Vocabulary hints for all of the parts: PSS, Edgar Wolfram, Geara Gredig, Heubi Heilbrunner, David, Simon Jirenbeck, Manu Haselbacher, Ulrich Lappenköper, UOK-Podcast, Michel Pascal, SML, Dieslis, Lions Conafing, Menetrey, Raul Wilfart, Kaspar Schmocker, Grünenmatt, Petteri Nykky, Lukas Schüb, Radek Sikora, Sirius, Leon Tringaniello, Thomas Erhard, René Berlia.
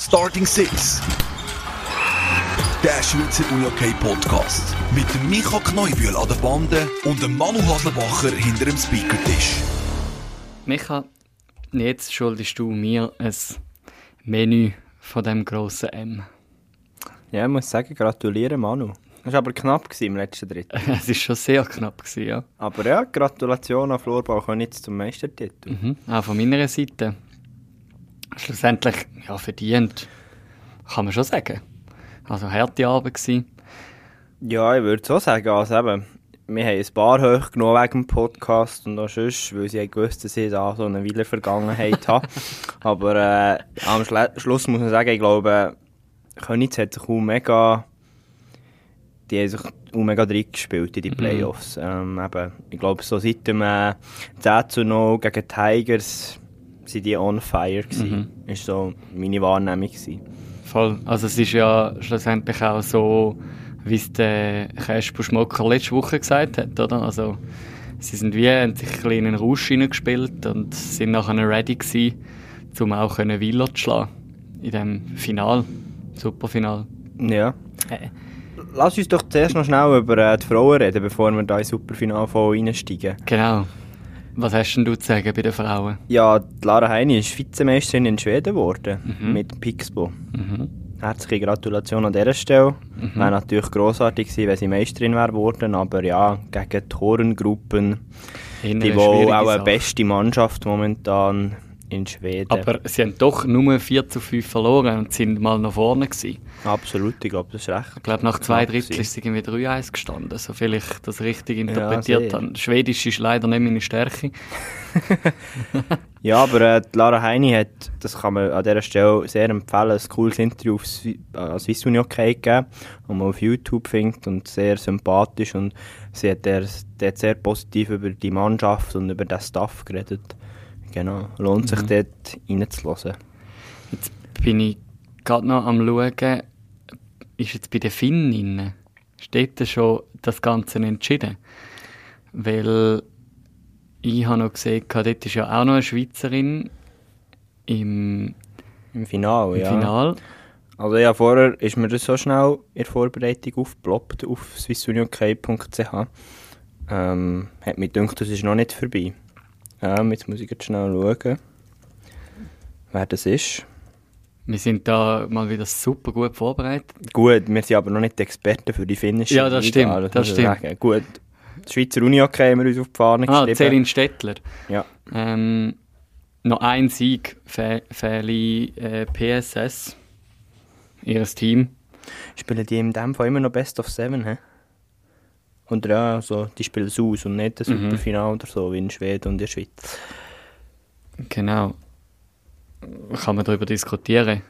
Starting Six. Der Schweizer UOK-Podcast. Mit Micha Kneubühl an der Bande und Manu Haselbacher hinter dem Speakertisch. Micha, jetzt schuldest du mir ein Menü von diesem grossen M. Ja, ich muss sagen, gratuliere Manu. Das war aber knapp im letzten Drittel. Es war schon sehr knapp, ja. Aber ja, Gratulation an Floorball Köniz zum Meistertitel. Mhm. Auch von meiner Seite. Schlussendlich, ja, verdient, kann man schon sagen. Also, harte Abend gsi. Ja, ich würde so sagen. Also eben, wir haben ein paar hoch genommen wegen dem Podcast und auch sonst, weil sie gewusst, dass ich da so eine Wiler-Vergangenheit habe. Aber am Schluss muss man sagen, ich glaube, Köniz hat sich mega reingespielt in die Playoffs. Eben, ich glaube, so seit dem 10-0 gegen Tigers sind die on fire gewesen. Das war so meine Wahrnehmung gewesen. Voll. Also es ist ja schlussendlich auch so, wie es der Kaspar Schmocker letzte Woche gesagt hat, oder? Also sie sind haben sich ein bisschen in einen Rausch hineingespielt und sind nachher ready gewesen, um auch Wiler zu schlagen in diesem Final, Superfinal. Ja. Lass uns doch zuerst noch schnell über die Frauen reden, bevor wir da ins Superfinal reinsteigen. Genau. Was hast denn du zu sagen bei den Frauen? Ja, die Lara Heini ist Vizemeisterin in Schweden geworden, mit Pixbo. Mhm. Herzliche Gratulation an dieser Stelle. Wäre natürlich grossartig gewesen, wenn sie Meisterin wäre geworden, aber ja, gegen die Horengruppen, die wohl auch eine beste Mannschaft momentan in Schweden. Aber sie haben doch nur 4-5 verloren und sind mal nach vorne gewesen. Absolut, ich glaube, das ist recht. Ich glaube, nach 2 Drittel ist sie irgendwie 3-1 gestanden, soviel ich das richtig interpretiert habe. Schwedisch ist leider nicht meine Stärke. Ja, aber die Lara Heini hat, das kann man an dieser Stelle sehr empfehlen, ein cooles Interview auf Swiss Union KG gegeben, das man auf YouTube findet und sehr sympathisch. Und sie hat sehr positiv über die Mannschaft und über den Staff geredet. Genau, lohnt sich dort reinzuhören. Jetzt bin ich gerade noch am Schauen, ist jetzt bei den Finninnen, steht da schon das Ganze entschieden? Weil ich habe noch gesehen, dort ist ja auch noch eine Schweizerin im Finale. Final. Also ja, vorher ist mir das so schnell in der Vorbereitung aufgeploppt auf swissunionk.ch. Hat mich gedacht, das ist noch nicht vorbei. Jetzt muss ich jetzt schnell schauen, wer das ist. Wir sind da mal wieder super gut vorbereitet. Gut, wir sind aber noch nicht Experten für die finnische Liga. Ja, das stimmt. Das stimmt. Gut, die Schweizer Uni-Hockey haben wir uns auf die Fahne geschrieben. Céline Stettler. Ja. Noch ein Sieg für PSS, ihres Team. Spielen die in dem Fall immer noch Best of 7, hä? Und ja, also, die spielen es aus und nicht das Superfinale oder so, wie in Schweden und in der Schweiz. Genau. Kann man darüber diskutieren.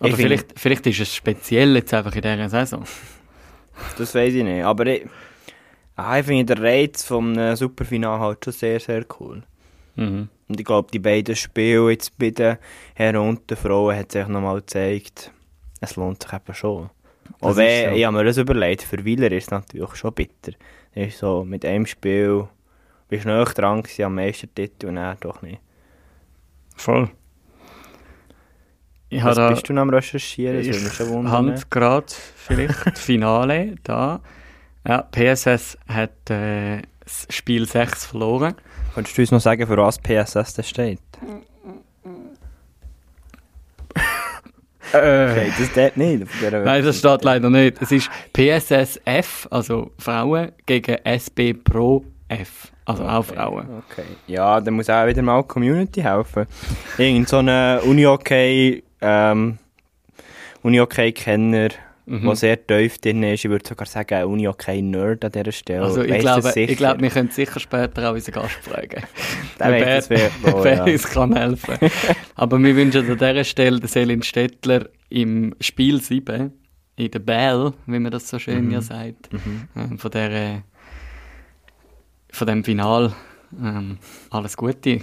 Aber vielleicht ist es speziell jetzt einfach in dieser Saison. Das weiß ich nicht. Aber ich finde den Reiz vom Superfinale halt schon sehr, sehr cool. Mhm. Und ich glaube, die beiden Spiele jetzt bei den Herren und den Frauen hat sich nochmal gezeigt, es lohnt sich eben schon. Das aber ich habe mir das überlegt, für Wiler ist es natürlich schon bitter. Ist so, mit einem Spiel bist du noch dran gewesen, am Meistertitel und er doch nicht. Voll. Bist du noch am Recherchieren? Das würde mich schon wundern. Handgrad vielleicht Finale da. Ja, PSS hat das Spiel 6 verloren. Könntest du uns noch sagen, für was PSS da steht? Okay, das steht nicht. Nein, das steht leider nicht. Es ist PSSF, also Frauen, gegen SB Pro F, also auch Frauen. Okay. Ja, dann muss auch wieder mal die Community helfen. Irgend so ein Uni-Hockey-Kenner, der sehr tief drin ist. Ich würde sogar sagen, ein Uni-Hockey-Nerd an dieser Stelle. Also ich glaube, wir können sicher später auch unseren Gast fragen. Wer uns kann helfen. Aber wir wünschen an dieser Stelle Céline Stettler im Spiel 7, in der Bell, wie man das so schön sagt, von dem Final alles Gute.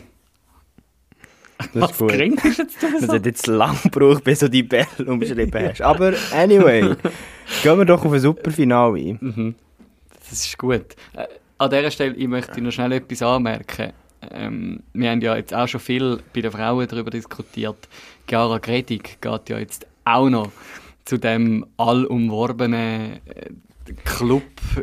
Was klingt das jetzt so? Das hat jetzt lange gebraucht, bis du die Bälle umschrieben hast. Aber anyway, gehen wir doch auf ein Superfinale ein. Mhm. Das ist gut. An dieser Stelle ich möchte noch schnell etwas anmerken. wir haben ja jetzt auch schon viel bei den Frauen darüber diskutiert. Geara Gredig geht ja jetzt auch noch zu dem allumworbenen Club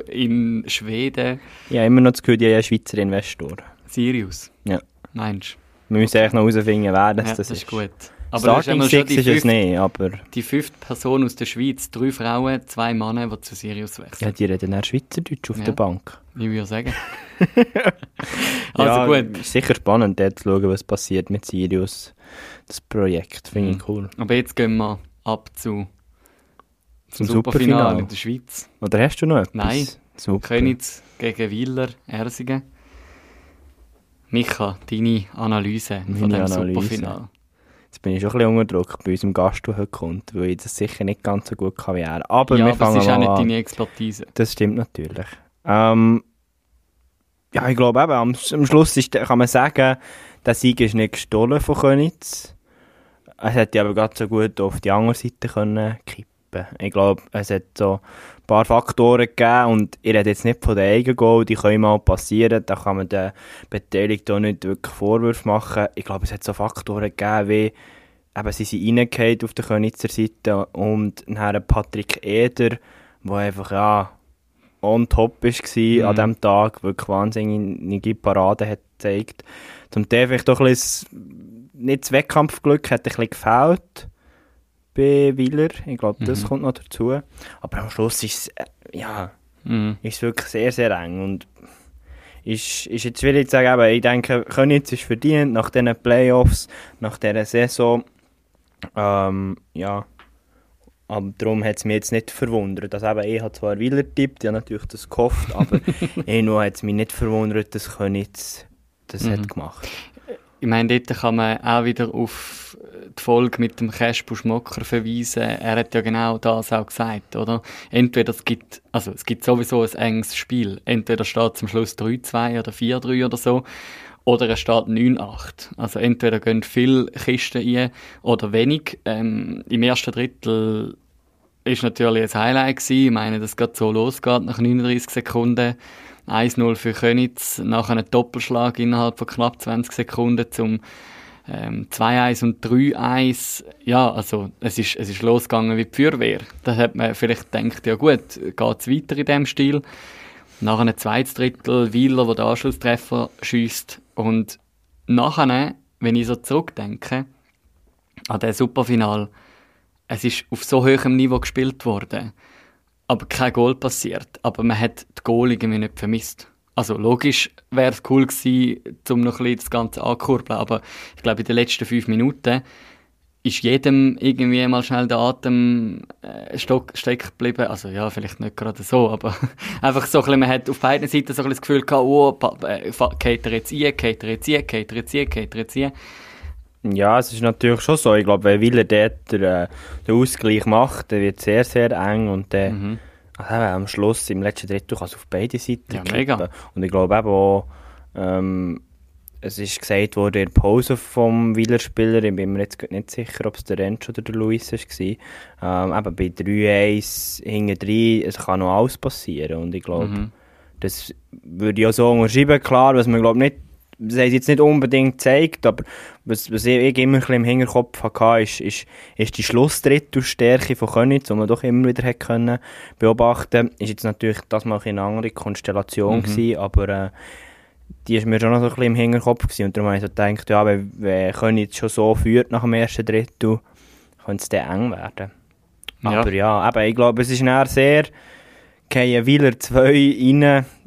in Schweden. Ja, immer noch zu hören, ja, Schweizer Investor. Sirius? Ja. Meinst du? Wir müssen eigentlich noch herausfinden, wer das, ja, das ist. Gut. Aber Starting Six ist es nicht, aber... Die fünfte Person aus der Schweiz, 3 Frauen, 2 Männer, die zu Sirius wechseln. Ja, die reden eher Schweizerdeutsch auf der Bank. Ich würde sagen. Also ja, gut. Ist sicher spannend, dort zu schauen, was passiert mit Sirius. Das Projekt finde ich cool. Aber jetzt gehen wir ab zum Superfinale in der Schweiz. Oder hast du noch etwas? Nein. Super. Köniz gegen Wiler-Ersigen. Micha, deine Analyse von dem Superfinale. Jetzt bin ich schon ein bisschen unter Druck bei unserem Gast, der heute kommt, weil ich das sicher nicht ganz so gut kann wie er. Aber ja, wir fangen das ist auch nicht deine Expertise. Das stimmt natürlich. Ja, ich glaube eben, am Schluss kann man sagen, der Sieg ist nicht gestohlen von Köniz. Es hätte aber gerade so gut auf die andere Seite können kippen. Ich glaube, es hat so ein paar Faktoren gegeben und ich rede jetzt nicht von den eigenen Goal, die können mal passieren, da kann man den Beteiligten nicht wirklich Vorwürfe machen. Ich glaube, es hat so Faktoren gegeben wie, eben, sie sind reingefallen auf der Könizer Seite und nachher Patrick Eder, der einfach, ja, on top war an diesem Tag, wirklich wahnsinnige Parade hat gezeigt. Zum Teil vielleicht doch ein bisschen, nicht das Wettkampfglück hat ein bisschen gefehlt bei Wiler. Ich glaube, das kommt noch dazu. Aber am Schluss ist es ist wirklich sehr, sehr eng. Und ist jetzt schwierig zu sagen, aber ich denke, Köniz ist verdient nach diesen Playoffs, nach dieser Saison. Aber darum hat es mich jetzt nicht verwundert. Also eben, ich habe zwar Wiler getippt, ich habe natürlich das gehofft, aber nur hat es mich nicht verwundert, dass Köniz das hat gemacht. Ich meine, dort kann man auch wieder auf die Folge mit dem Kaspar Schmocker verweisen. Er hat ja genau das auch gesagt, oder? Entweder es gibt sowieso ein enges Spiel. Entweder steht zum Schluss 3-2 oder 4-3 oder so. Oder es steht 9-8. Also entweder gehen viele Kisten rein oder wenig. Im ersten Drittel war natürlich ein Highlight gewesen. Ich meine, dass es gerade so losgeht nach 39 Sekunden. 1-0 für Köniz, nach einem Doppelschlag innerhalb von knapp 20 Sekunden zum 2-1 und 3-1. Ja, also es ist losgegangen wie die Feuerwehr. Da hat man vielleicht gedacht, ja gut, geht es weiter in diesem Stil. Nach einem zweiten Drittel Wiler, der den Anschlusstreffer schiesst. Und nachher, wenn ich so zurückdenke an das Superfinal, es ist auf so hohem Niveau gespielt worden, aber kein Goal passiert. Aber man hat die Goal irgendwie nicht vermisst. Also logisch wäre es cool gewesen, um noch ein bisschen das Ganze ankurbeln, aber ich glaube, in den letzten 5 Minuten ist jedem irgendwie mal schnell der Atem stecken geblieben. Also ja, vielleicht nicht gerade so, aber einfach so ein bisschen, man hat auf beiden Seiten so ein bisschen das Gefühl gehabt, oh, geht er jetzt rein, geht er jetzt rein, geht er jetzt rein, geht er jetzt rein. Ja, es ist natürlich schon so. Ich glaube, wenn Wiler dort den Ausgleich macht, dann wird es sehr, sehr eng. Und dann am Schluss, im letzten Drittel, kann es auf beide Seiten kippen. Und ich glaube eben auch, es ist gesagt worden in der Pause vom Wiler-Spieler, ich bin mir jetzt nicht sicher, ob es der Renz oder der Luis war. Eben bei 3-1 hinten, es kann noch alles passieren. Und ich glaube, das würde ich auch so unterschreiben. Klar, was man glaube nicht, das haben sie jetzt nicht unbedingt gezeigt, aber was ich immer ein bisschen im Hinterkopf hatte, ist die Schlussdrittelstärke von Köniz, die man doch immer wieder hat können beobachten konnte. Ist jetzt natürlich das mal eine andere Konstellation gewesen, aber die war mir schon noch so ein bisschen im Hinterkopf gewesen. Und darum habe ich so gedacht, ja, wenn Köniz schon so führt nach dem ersten Drittel, könnte es dann eng werden. Ja. Aber ja, eben, ich glaube, es ist eher sehr, gehen Wiler 2 rein,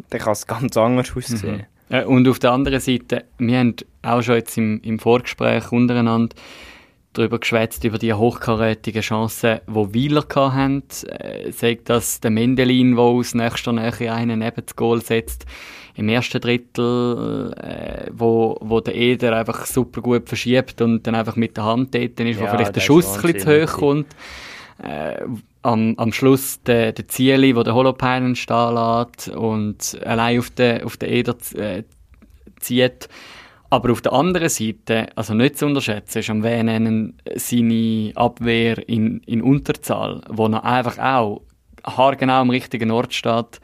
dann kann es ganz anders aussehen. Und auf der anderen Seite, wir haben auch schon jetzt im Vorgespräch untereinander darüber geschwätzt, über die hochkarätigen Chancen, die Wiler hatten. Sagt das der Mendelin, der aus nächster Nähe einen neben das Goal setzt, im ersten Drittel, wo der Eder einfach super gut verschiebt und dann einfach mit der Hand dort ist, wo vielleicht der Schuss ein bisschen zu hoch kommt. Am Schluss der Zieli, der Holopainen stehen lässt und allein auf den Eder zieht. Aber auf der anderen Seite, also nicht zu unterschätzen, ist am WNN seine Abwehr in Unterzahl, wo er einfach auch haargenau am richtigen Ort steht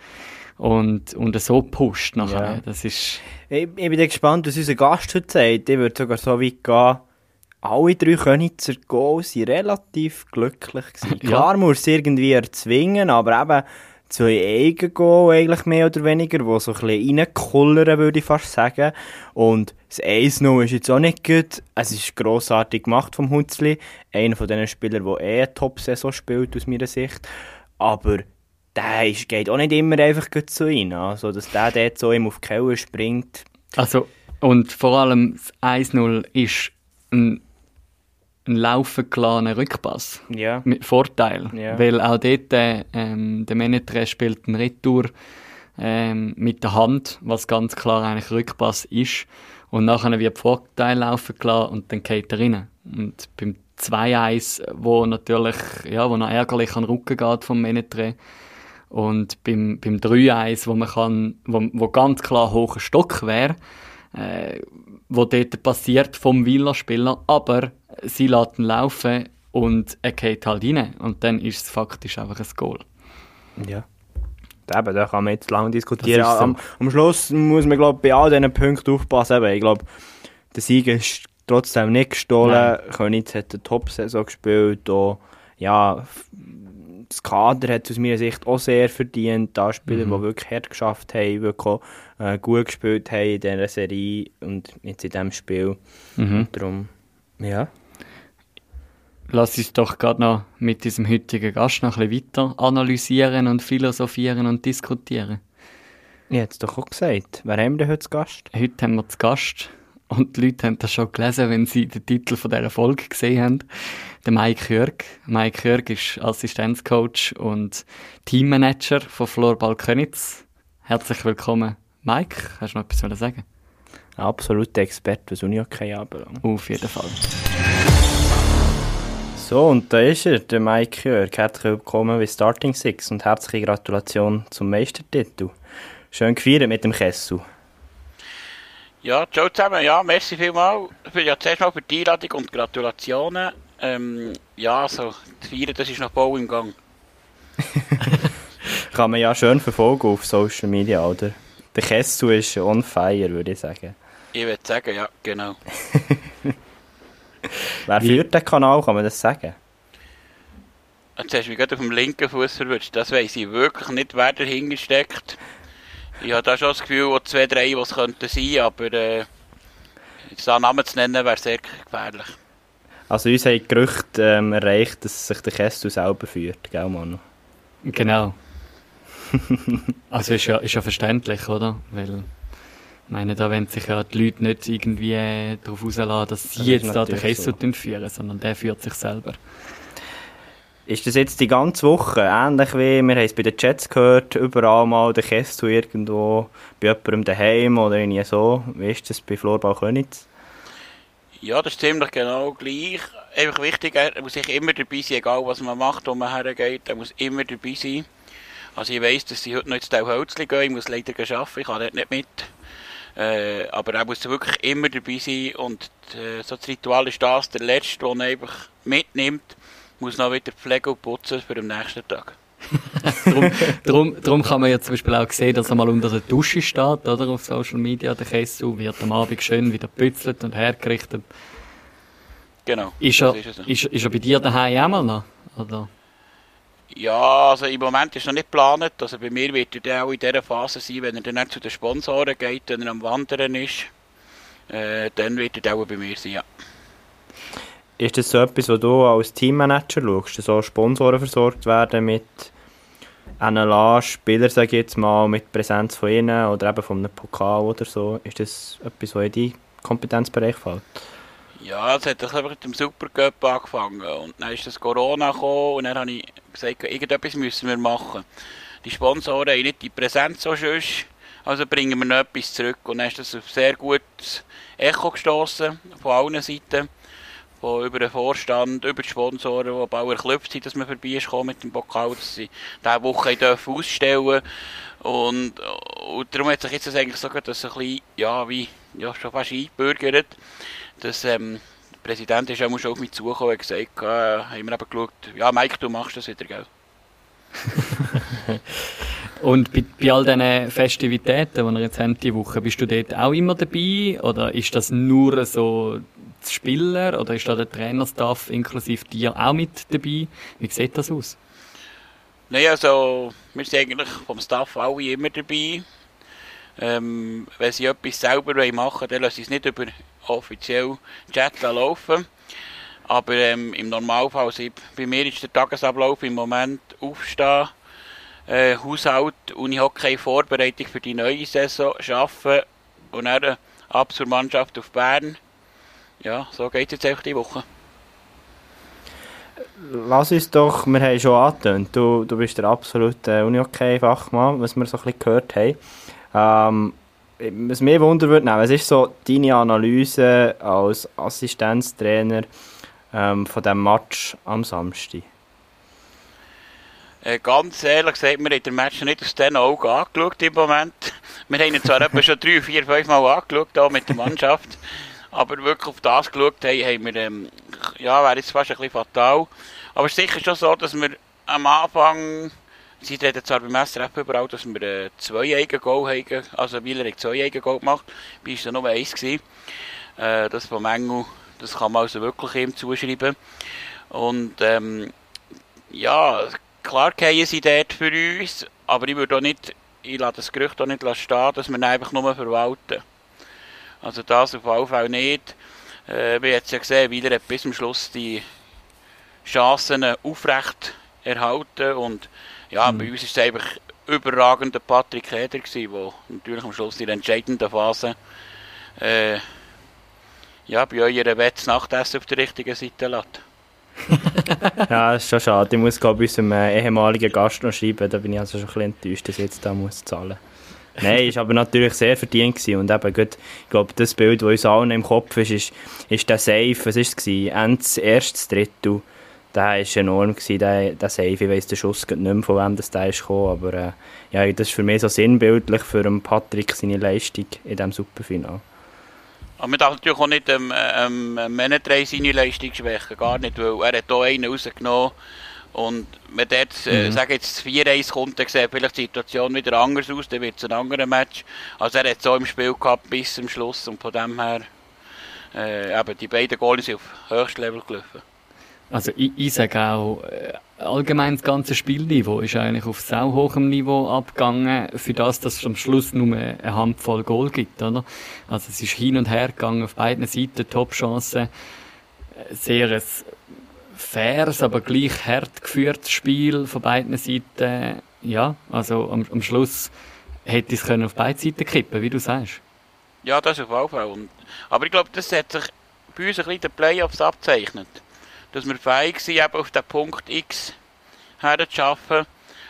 und so pusht nachher. Yeah. Das ist ich bin gespannt, was unser Gast heute sagt. Ich würde sogar so weit gehen, alle drei Könizer Goals waren relativ glücklich. Ja. Klar muss es irgendwie erzwingen, aber eben zwei eigenen Goals eigentlich mehr oder weniger, die so ein bisschen reinkullern, würde ich fast sagen. Und das 1-0 ist jetzt auch nicht gut. Es ist grossartig gemacht vom Hutzli. Einer von diesen Spielern, der eine Top-Saison spielt, aus meiner Sicht. Aber der geht auch nicht immer einfach so rein. Also, dass der dort so ihm auf die Kelle springt. Also, und vor allem das 1-0 ist ein laufengeladen Rückpass. Yeah. Mit Vorteil. Yeah. Weil auch dort der Menetrey spielt einen Retour mit der Hand, was ganz klar eigentlich Rückpass ist. Und nachher wird Vorteil laufengeladen und dann geht er rein. Und beim 2-1, wo natürlich wo noch ärgerlich an den Rücken geht vom Menetrey. Und beim 3-1, wo ganz klar hoher Stock wäre, wo dort passiert vom Wiler-Spieler, aber sie lässt ihn laufen und er geht halt rein. Und dann ist es faktisch einfach ein Goal. Ja. Eben, da kann man jetzt lange diskutieren. So. Am Schluss muss man, glaube ich, bei all diesen Punkten aufpassen. Eben, ich glaube, der Sieg ist trotzdem nicht gestohlen. Köniz hat eine Top-Saison gespielt. Auch, das Kader hat es aus meiner Sicht auch sehr verdient. Da Spieler, die wirklich hart geschafft haben, wirklich auch, gut gespielt haben in dieser Serie und jetzt in diesem Spiel. Mhm. Darum, ja. Lass uns doch gerade noch mit diesem heutigen Gast noch ein bisschen weiter analysieren und philosophieren und diskutieren. Ich hätte es doch auch gesagt. Wer haben wir denn heute zu Gast? Heute haben wir zu Gast, und die Leute haben das schon gelesen, wenn sie den Titel von dieser Folge gesehen haben, den Mike Jörg. Mike Jörg ist Assistenzcoach und Teammanager von Floorball Köniz. Herzlich willkommen, Mike. Hast du noch etwas zu sagen? Ein absoluter Experte, was UNI-OK anbelangt. Auf jeden Fall. So, und da ist er, der Mike Jörg. Herzlich willkommen bei Starting Six und herzliche Gratulation zum Meistertitel. Schön gefeiert mit dem Kessel. Ja, ciao zusammen. Ja, merci vielmals. Zuerst mal für die Einladung und Gratulationen. Das Feiern, das ist noch voll im Gang. Kann man ja schön verfolgen auf Social Media, oder? Der Kessel ist on fire, würde ich sagen. Ich würde sagen, ja, genau. Wer führt den Kanal, kann man das sagen? Jetzt hast du mich gerade auf dem linken Fuß verwünscht. Das weiss ich wirklich nicht, wer dahinter steckt. Ich habe da schon das Gefühl, auch 2-3, die es könnten sein, aber jetzt da Namen zu nennen, wäre sehr gefährlich. Also uns haben Gerüchte erreicht, dass sich der Kessel selber führt, gell Manu? Genau. Also ist ja verständlich, oder? Weil... Ich meine, da wollen sich ja die Leute nicht irgendwie darauf rauslassen, dass sie jetzt da den Kessel führen, sondern der führt sich selber. Ist das jetzt die ganze Woche ähnlich wie, wir haben es bei den Chats gehört, überall mal den Kessel irgendwo, bei jemandem daheim oder irgendwie so? Wie ist das bei Floorball Köniz? Ja, das ist ziemlich genau gleich. Einfach wichtig, er muss sich immer dabei sein, egal was man macht, wo man hergeht, er muss immer dabei sein. Also ich weiss, dass sie heute noch ins Teilhölzli gehen, ich muss leider arbeiten, ich kann dort nicht mit. Aber er muss wirklich immer dabei sein und so das Ritual ist das, der Letzte, den er einfach mitnimmt, muss noch wieder pflegen und putzen für den nächsten Tag. Darum kann man ja zum Beispiel auch sehen, dass er mal unter der Dusche steht, oder, auf Social Media, der Kessel wird am Abend schön wieder gepützelt und hergerichtet. Genau. Ist er bei dir daheim auch mal noch? Oder? Ja, also im Moment ist noch nicht geplant. Also bei mir wird er auch in dieser Phase sein, wenn er dann zu den Sponsoren geht, wenn er am Wandern ist. Dann wird er auch bei mir sein, ja. Ist das so etwas, was du als Teammanager schaust, dass auch Sponsoren versorgt werden mit NLA-Spielern, sage ich jetzt mal, mit Präsenz von ihnen oder eben von einem Pokal oder so? Ist das etwas, was in deinen Kompetenzbereich fällt? Ja, es hat einfach mit dem Supercup angefangen und dann ist das Corona gekommen und dann habe ich gesagt, irgendetwas müssen wir machen. Die Sponsoren haben nicht die Präsenz so schön, also bringen wir noch etwas zurück. Und dann ist das auf sehr gutes Echo gestossen, von allen Seiten, von über den Vorstand, über die Sponsoren, die bald erklüpft sind, dass wir vorbei ist gekommen mit dem Pokal, dass sie diese Woche ausstellen durften. Und darum hat sich jetzt das eigentlich so gut, dass ein bisschen, schon fast eingebürgert. Das, der Präsident ist auch schon auf mich zugekommen und gesagt, haben wir eben geschaut, ja Mike, du machst das wieder, gell? Und bei all diesen Festivitäten, die wir jetzt haben diese Woche, bist du dort auch immer dabei? Oder ist das nur so die Spieler? Oder ist da der Trainerstaff inklusive dir auch mit dabei? Wie sieht das aus? Naja, also, wir sind eigentlich vom Staff alle immer dabei. Wenn sie etwas selber machen wollen, dann lassen sie es nicht über offiziell Chat laufen. Aber im Normalfall, also bei mir ist der Tagesablauf im Moment aufstehen, Haushalt, Unihockey, Vorbereitung für die neue Saison, arbeiten und dann ab zur Mannschaft auf Bern. Ja, so geht es jetzt einfach die Woche. Lass uns doch, wir haben schon angetönt, du bist der absolute Unihockey-Fachmann, was wir so ein bisschen gehört haben. Was mich wundern würde, was ist so deine Analyse als Assistenztrainer von diesem Match am Samstag? Ganz ehrlich gesagt, wir haben den Match nicht aus diesen Augen angeschaut im Moment. Wir haben ihn zwar etwa schon 3, 4, 5 Mal angeschaut, hier mit der Mannschaft, aber wirklich auf das geschaut haben wir, ja, wäre jetzt fast ein bisschen fatal. Aber es ist sicher schon so, dass wir am Anfang... Sie reden zwar beim SRF überall, dass wir 2 Eigengoal haben, also Wiler hat 2 Eigengoal gemacht, bei uns war nur 1 gewesen. Das von Mengel, das kann man also wirklich ihm zuschreiben. Und ja, klar gehen sie dort für uns, aber ich würde auch nicht, ich lasse das Gerücht auch nicht stehen, dass wir ihn einfach nur verwalten. Also das auf jeden Fall nicht. Wir haben es ja gesehen, Wiler hat bis zum Schluss die Chancen aufrecht erhalten und ja, bei uns war es einfach überragend der Patrick Eder, der natürlich am Schluss in der entscheidenden Phase ja, bei eurer Wette Nachtessen auf der richtigen Seite lässt. Ja, das ist schon schade. Ich muss bei unserem ehemaligen Gast noch schreiben, da bin ich also schon ein bisschen enttäuscht, dass ich jetzt da muss zahlen muss. Nein, es war aber natürlich sehr verdient gewesen. Und eben gut, ich glaube, das Bild, das uns allen im Kopf ist der Safe, was war es? Erstes Drittel. Der war enorm, der Save. Ich weiss den Schuss nicht mehr, von wem das der kam. Aber ja, das ist für mich so sinnbildlich für Patrick seine Leistung in diesem Superfinale. Aber man darf natürlich auch nicht Menetrey seine Leistung schwächen, gar nicht, weil er hat hier einen rausgenommen. Und wenn jetzt, sagen jetzt 4-1 kommt, dann sieht vielleicht die Situation wieder anders aus, dann wird es ein anderer Match. Also er hat es auch im Spiel gehabt bis zum Schluss und von dem her, eben, die beiden Goals sind auf höchstem Level gelaufen. Also ich sage auch, allgemein das ganze Spielniveau ist eigentlich auf sau hohem Niveau abgegangen, für das, dass es am Schluss nur eine Handvoll Goal gibt, oder? Also es ist hin und her gegangen, auf beiden Seiten Top-Chancen, sehr ein faires, aber gleich hart geführtes Spiel von beiden Seiten. Ja, also am Schluss hätte ich es können auf beide Seiten kippen, wie du sagst. Ja, das ist auf jeden Fall. Aber ich glaube, das hat sich bei uns ein bisschen den Playoffs abzeichnet. Dass wir fähig waren, eben auf den Punkt X herzuschaffen.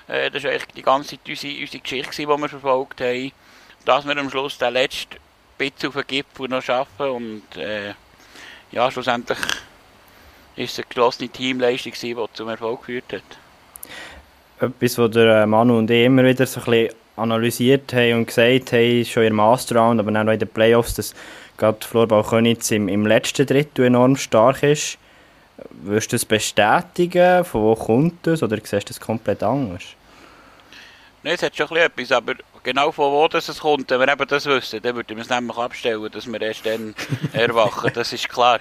Das war eigentlich die ganze Zeit unsere Geschichte, die wir verfolgt haben. Dass wir am Schluss den letzten Bitz auf den Gipfel noch schaffen. Und ja, schlussendlich war es eine geschlossene Teamleistung, die zum Erfolg geführt hat. Etwas, was der Manu und ich immer wieder so ein bisschen analysiert haben und gesagt haben, schon in der Masterround, aber dann auch in den Playoffs, dass gerade der Floorball Köniz im letzten Drittel enorm stark ist. Würdest du das bestätigen? Von wo kommt das? Oder siehst du das komplett anders? Nein, es hat schon etwas, aber genau von wo das es kommt, wenn wir eben das wissen, dann würden wir es nämlich abstellen, dass wir erst dann erwachen, das ist klar.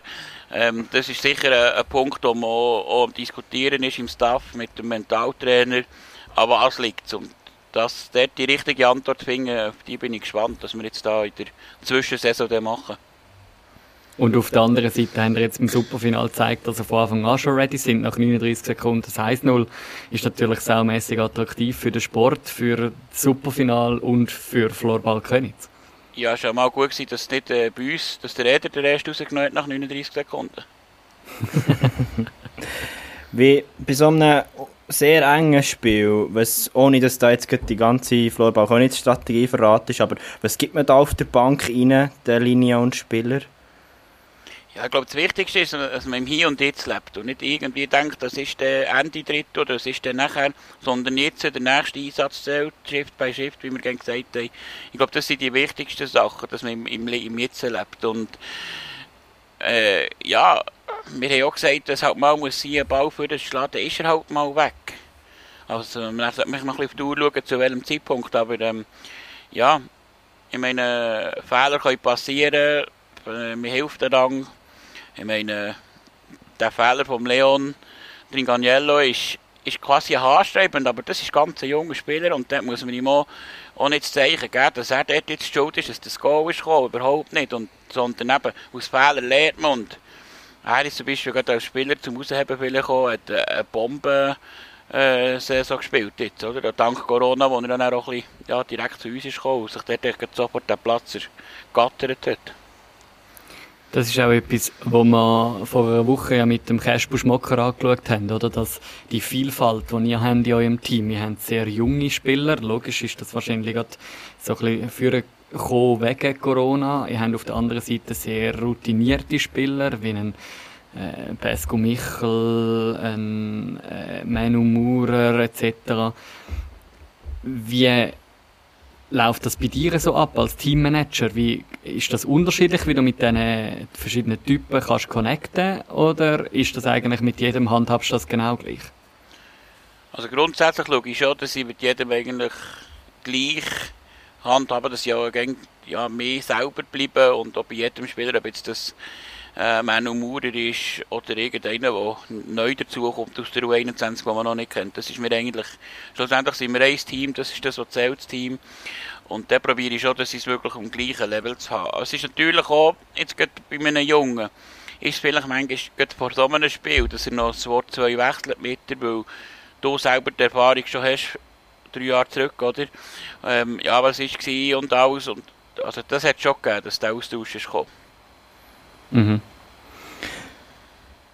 Das ist sicher ein Punkt, wo man auch am Diskutieren ist im Staff mit dem Mentaltrainer, aber was liegt und dass dort die richtige Antwort finden, auf die bin ich gespannt, dass wir jetzt da in der Zwischensaison dann machen. Und auf der anderen Seite haben wir jetzt im Superfinale gezeigt, dass wir von Anfang an schon ready sind. Nach 39 Sekunden das 1-0 ist natürlich saumässig attraktiv für den Sport, für das Superfinale und für Floorball Köniz. Ja, es war mal gut, dass es nicht bei uns, dass der Eder den Rest rausgenommen hat nach 39 Sekunden. Wie bei so einem sehr engen Spiel, was, ohne dass da jetzt die ganze Floorball Köniz-Strategie verraten ist, aber was gibt man da auf der Bank rein, der Linie und Spieler? Ja, ich glaube, das Wichtigste ist, dass man im Hier und Jetzt lebt und nicht irgendwie denkt, das ist der Ende Drittel oder das ist der nachher, sondern jetzt der nächste Einsatz zählt, Shift bei Shift, wie wir gerne gesagt haben. Ich glaube, das sind die wichtigsten Sachen, dass man im Jetzt lebt. Und ja, wir haben auch gesagt, dass halt mal muss sein, ein Ball für das Schlagen ist er halt mal weg. Also man sollte mich noch ein bisschen auf die Uhr schauen, zu welchem Zeitpunkt, aber ja, ich meine, Fehler können passieren, mir hilft der Rang. Ich meine, der Fehler von Leon Tringaniello ist quasi haarsträubend, aber das ist ganz ein junger Spieler und dort muss man ihm auch nicht das Zeichen geben, dass er dort jetzt schuld ist, dass das Goal ist gekommen, überhaupt nicht, und, sondern eben aus Fehlern lernt man, und er ist zum Beispiel gerade als Spieler zum Rausheben gekommen, hat eine Bomben-Saison gespielt jetzt, oder? Dank Corona, wo er dann auch ein bisschen, ja, direkt zu uns ist gekommen und sich dort sofort den Platz ergattert hat. Das ist auch etwas, was wir vor einer Woche ja mit dem Kaspar Schmocker angeschaut haben, oder? Dass die Vielfalt, die ihr habt in eurem Team, ihr habt sehr junge Spieler, logisch ist das wahrscheinlich gerade so ein bisschen vorgekommen wegen Corona. Ihr habt auf der anderen Seite sehr routinierte Spieler, wie einen Pesco Michel, einen Manu Maurer etc. Wie läuft das bei dir so ab als Teammanager? Wie ist das unterschiedlich, wie du mit diesen verschiedenen Typen kannst connecten? Oder ist das eigentlich mit jedem handhabst du das genau gleich? Also grundsätzlich schaue ich schon, dass ich mit jedem eigentlich gleich handhabe, dass ich ja mehr selber bleibe und auch bei jedem Spieler, ob jetzt das Manu Maurer ist oder irgendeiner, der neu dazukommt aus der U21, den man noch nicht kennt. Das ist mir eigentlich, schlussendlich sind wir ein Team, das ist das, was zählt, das Team. Und dann probiere ich schon, dass ich es wirklich am gleichen Level zu haben. Es ist natürlich auch, jetzt gerade bei einem Jungen, ist es vielleicht manchmal gerade vor so einem Spiel, dass er noch das Wort 2 wechselt mit dir, weil du selber die Erfahrung schon hast, 3 Jahre zurück, oder? Ja, was war und alles. Und, also das hat es schon gegeben, dass der Austausch ist gekommen. Mhm.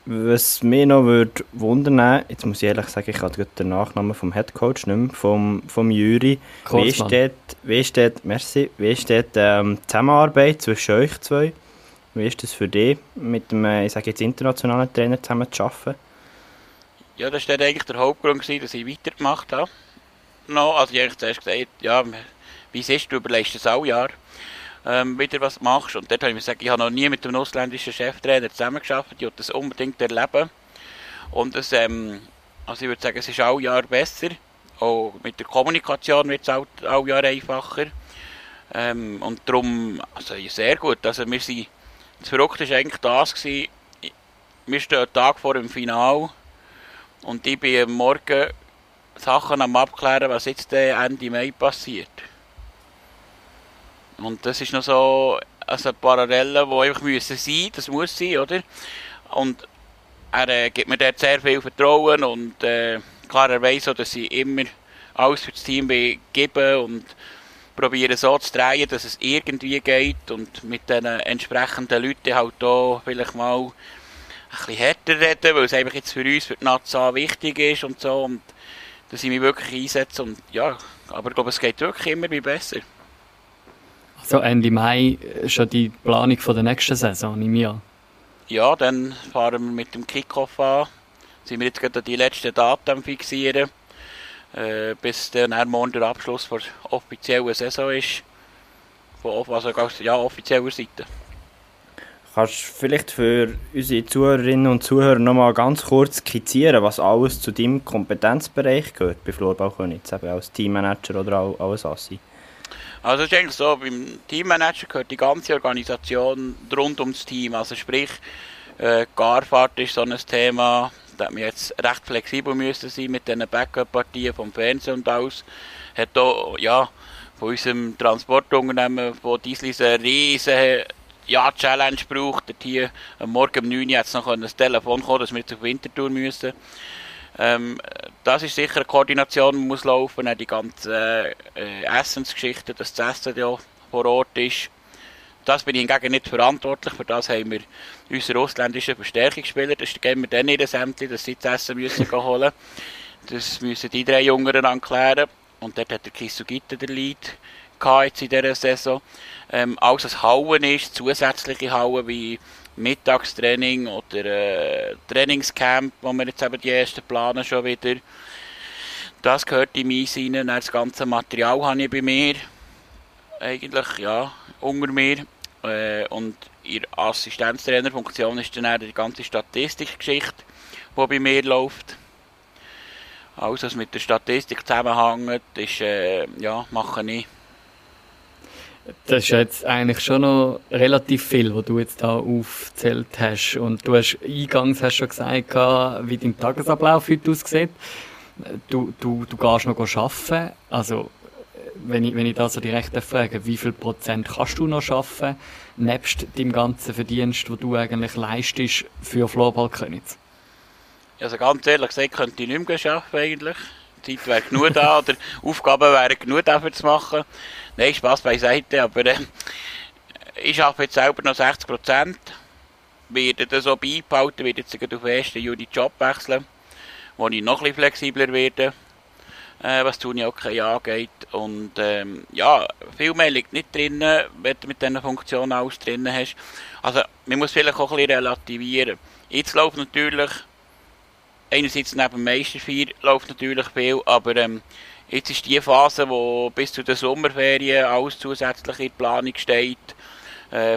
Was mich noch würde wundern, jetzt muss ich ehrlich sagen, ich habe den Nachnamen vom Headcoach nicht mehr, vom Jury. Wie steht die Zusammenarbeit zwischen euch zwei? Wie ist das für dich, mit dem, ich sage jetzt, internationalen Trainer zusammen zu arbeiten? Ja, das war eigentlich der Hauptgrund, dass ich weitergemacht habe. Also ich habe zuerst gesagt, ja, wie es ist, du überlegst das alle Jahre. Wieder was machst. Und dort habe ich mir gesagt, ich habe noch nie mit einem ausländischen Cheftrainer zusammengearbeitet, ich wollte das unbedingt erleben. Und das, also ich würde sagen, es ist alle Jahre besser. Auch mit der Kommunikation wird es alle Jahre einfacher. Und darum, also sehr gut. Also wir sind, das Verrückte war eigentlich das, wir stehen einen Tag vor dem Finale und ich bin am Morgen Sachen am Abklären, was jetzt Ende Mai passiert. Und das ist noch so, also Parallelen, die einfach müssen sein, das muss sein, oder? Und er gibt mir dort sehr viel Vertrauen und klar, er weiss auch, dass ich immer alles für das Team gebe und probiere so zu drehen, dass es irgendwie geht und mit den entsprechenden Leuten halt auch vielleicht mal ein bisschen härter reden, weil es einfach jetzt für uns, für die Naza wichtig ist und so, und dass ich mich wirklich einsetze und ja, aber ich glaube, es geht wirklich immer besser. So Ende Mai schon die Planung von der nächsten Saison im Jahr? Ja, dann fahren wir mit dem Kickoff an. Sind wir jetzt gerade die letzten Daten am Fixieren, bis dann morgen der Abschluss der offiziellen Saison ist. Also ja, offizieller Seite. Kannst du vielleicht für unsere Zuhörerinnen und Zuhörer noch mal ganz kurz skizzieren, was alles zu deinem Kompetenzbereich gehört bei Floorball Köniz, eben als Teammanager oder als Assi? Also es ist eigentlich so, beim Teammanager gehört die ganze Organisation rund ums Team, also sprich, Garfahrt ist so ein Thema, da wir jetzt recht flexibel müssen sein mit diesen Backup-Partien vom Fernsehen und alles. Hat auch, ja, von unserem Transportunternehmen, von Dieslis eine riesige Challenge braucht, hier am Morgen um 9 Uhr hat es noch ein Telefon kommen, dass wir jetzt auf Winterthur müssen. Das ist sicher eine Koordination, die muss laufen, die ganzen Essensgeschichten, dass das Essen ja vor Ort ist. Das bin ich hingegen nicht verantwortlich, für das haben wir unsere ausländischen Verstärkungsspieler, das geben wir denen in den Sämtli, dass sie das Essen müssen holen. Das müssen die 3 Jüngeren anklären. Und dort hat der Kisugita den Lead gehabt in dieser Saison. Alles was Hauen ist, zusätzliche Hauen wie Mittagstraining oder Trainingscamp, wo wir jetzt eben die ersten planen schon wieder. Das gehört in mich rein. Das ganze Material habe ich bei mir. Eigentlich, ja, unter mir. Und in der Assistenztrainerfunktion ist dann die ganze Statistikgeschichte, die bei mir läuft. Alles, was mit der Statistik zusammenhängt, ist, mache ich. Das ist jetzt eigentlich schon noch relativ viel, was du jetzt hier aufgezählt hast. Und du hast eingangs schon gesagt, wie dein Tagesablauf heute aussieht. Du gehst noch arbeiten. Also, wenn ich da so direkt frage, wie viel Prozent kannst du noch arbeiten, nebst dem ganzen Verdienst, den du eigentlich leistest für Floorball Köniz? Also ganz ehrlich gesagt, könnte ich nicht mehr arbeiten eigentlich. Die Zeit wäre genug da, oder Aufgaben wären genug dafür zu machen. Nein, Spass beiseite, aber ich arbeite jetzt selber noch 60%. Werde das so beibehalten, werde jetzt auf den 1. Juni Job wechseln, wo ich noch ein bisschen flexibler werde, was die Uni okay angeht. Und viel mehr liegt nicht drin, wenn du mit diesen Funktionen alles drin hast. Also man muss vielleicht auch ein bisschen relativieren. Jetzt läuft natürlich einerseits neben dem Meisterfeier läuft natürlich viel, aber jetzt ist die Phase, wo bis zu den Sommerferien alles zusätzlich in Planung steht.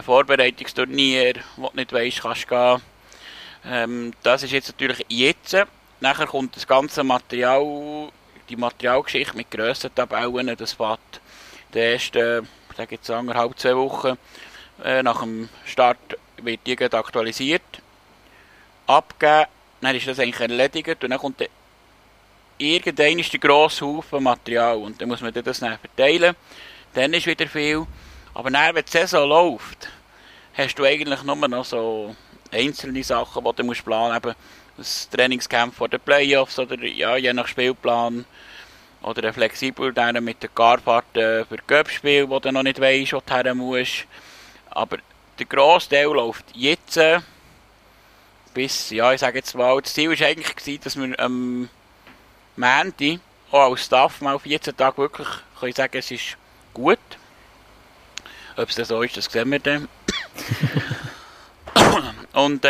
Vorbereitungsturnier, wo du nicht weisst, kannst gehen. Das ist jetzt natürlich jetzt. Nachher kommt das ganze Material, die Materialgeschichte mit Grössentabellen, das fährt die ersten, ich sage jetzt anderthalb, 2 Wochen nach dem Start wird die aktualisiert, abgegeben. Dann ist das eigentlich erledigt und dann kommt irgendein ist der grosse Haufen Material und dann muss man das dann verteilen. Dann ist wieder viel. Aber dann, wenn die Saison läuft, hast du eigentlich nur noch so einzelne Sachen, die du planen musst. Eben das Trainingscamp vor den Playoffs oder je nach Spielplan. Oder flexibel dann mit der Garfahrt für das Göppspiel, wo du noch nicht weißt, wo du hin musst. Aber der grosse Teil läuft jetzt. Ich sage jetzt mal, das Ziel war eigentlich, dass wir am Montag auch als Staff mal 14 Tage wirklich können sagen, es ist gut. Ob es das so ist, das sehen wir dann. Und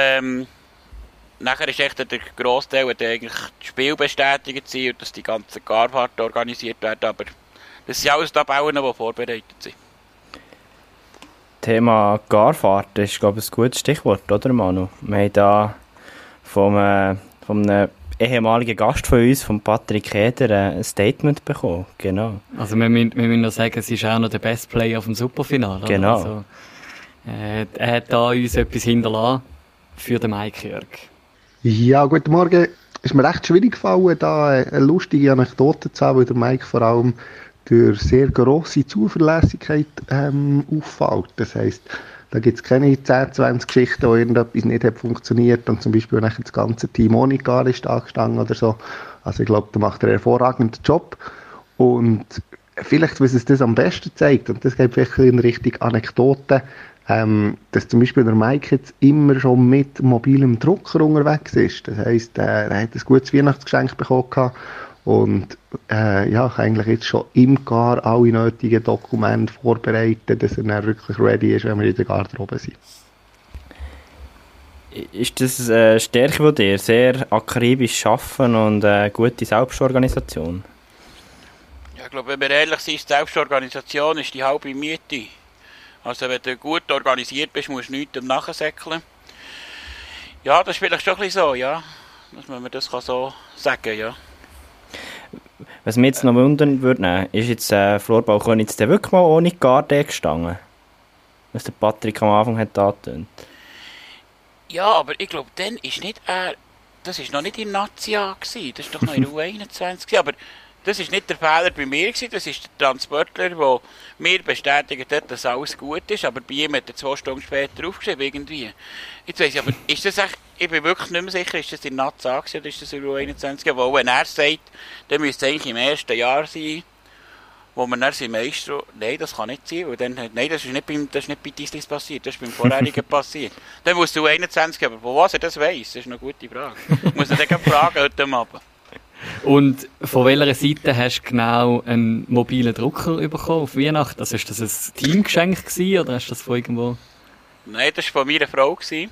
nachher ist echt der Grossteil, der eigentlich das Spiel bestätigt sind und dass die ganzen Garfahrten organisiert werden, aber das sind alles Tabellen, die vorbereitet sind. Thema Garfahrt ist, glaube ich, ein gutes Stichwort, oder Manu? Wir haben da von einem ehemaligen Gast von uns, von Patrick Eder, ein Statement bekommen. Genau. Also wir müssen noch sagen, es ist auch noch der Best Player auf dem Superfinale. Genau. Also, er hat da uns etwas hinterlassen für den Mike Jörg. Ja, guten Morgen. Es ist mir recht schwierig gefallen, da eine lustige Anekdote zu haben, weil der Mike vor allem durch sehr grosse Zuverlässigkeit auffällt. Das heisst, da gibt es keine 10, 20 Geschichten, wo irgendetwas nicht hat funktioniert und zum Beispiel nachher das ganze Team ohne Gar ist angestanden oder so. Also ich glaube, da macht er einen hervorragenden Job und vielleicht, was es das am besten zeigt, und das geht vielleicht in Richtung Anekdoten, dass zum Beispiel der Mike jetzt immer schon mit mobilem Drucker unterwegs ist. Das heisst, er hat ein gutes Weihnachtsgeschenk bekommen und ich habe eigentlich jetzt schon im Gar alle nötigen Dokumente vorbereitet, dass er dann wirklich ready ist, wenn wir in der Garderobe sind. Ist das eine Stärke von dir? Sehr akribisch arbeiten und eine gute Selbstorganisation? Ja, ich glaube, wenn wir ehrlich sind, die Selbstorganisation ist die halbe Miete. Also wenn du gut organisiert bist, musst du nichts nachsäckeln. Ja, das ist vielleicht schon ein bisschen so, ja. Dass man das so sagen kann, ja. Was mich jetzt noch wundern würde, ist jetzt Floorball Köniz jetzt wirklich mal ohne Garde gestanden? Was der Patrick am Anfang hat angetönt. Ja, aber ich glaube, dann ist nicht er. Das war noch nicht im Nazi-Jahr gewesen. Das war doch noch in U21. Aber das war nicht der Fehler bei mir gewesen. Das ist der Transportler, der mir bestätigt hat, dass alles gut ist. Aber bei ihm hat er 2 Stunden später aufgeschrieben irgendwie. Jetzt weiss ich, aber ist das echt. Ich bin wirklich nicht mehr sicher, ist das in Nazza oder ist das in U21, weil wenn er sagt, dann müsste es eigentlich im ersten Jahr sein, wo man dann sein Meister... Nein, das kann nicht sein, weil dann... Nein, das ist nicht bei Dieslis passiert, das ist beim Vorherigen passiert. Dann muss du U21, aber von was er das weiss, das ist eine gute Frage. Ich muss ihn dann fragen heute Abend. Und von welcher Seite hast du genau einen mobilen Drucker bekommen auf Weihnachten? Also ist das ein Teamgeschenk gewesen, oder hast du das von irgendwo... Nein, das war von meiner Frau gewesen.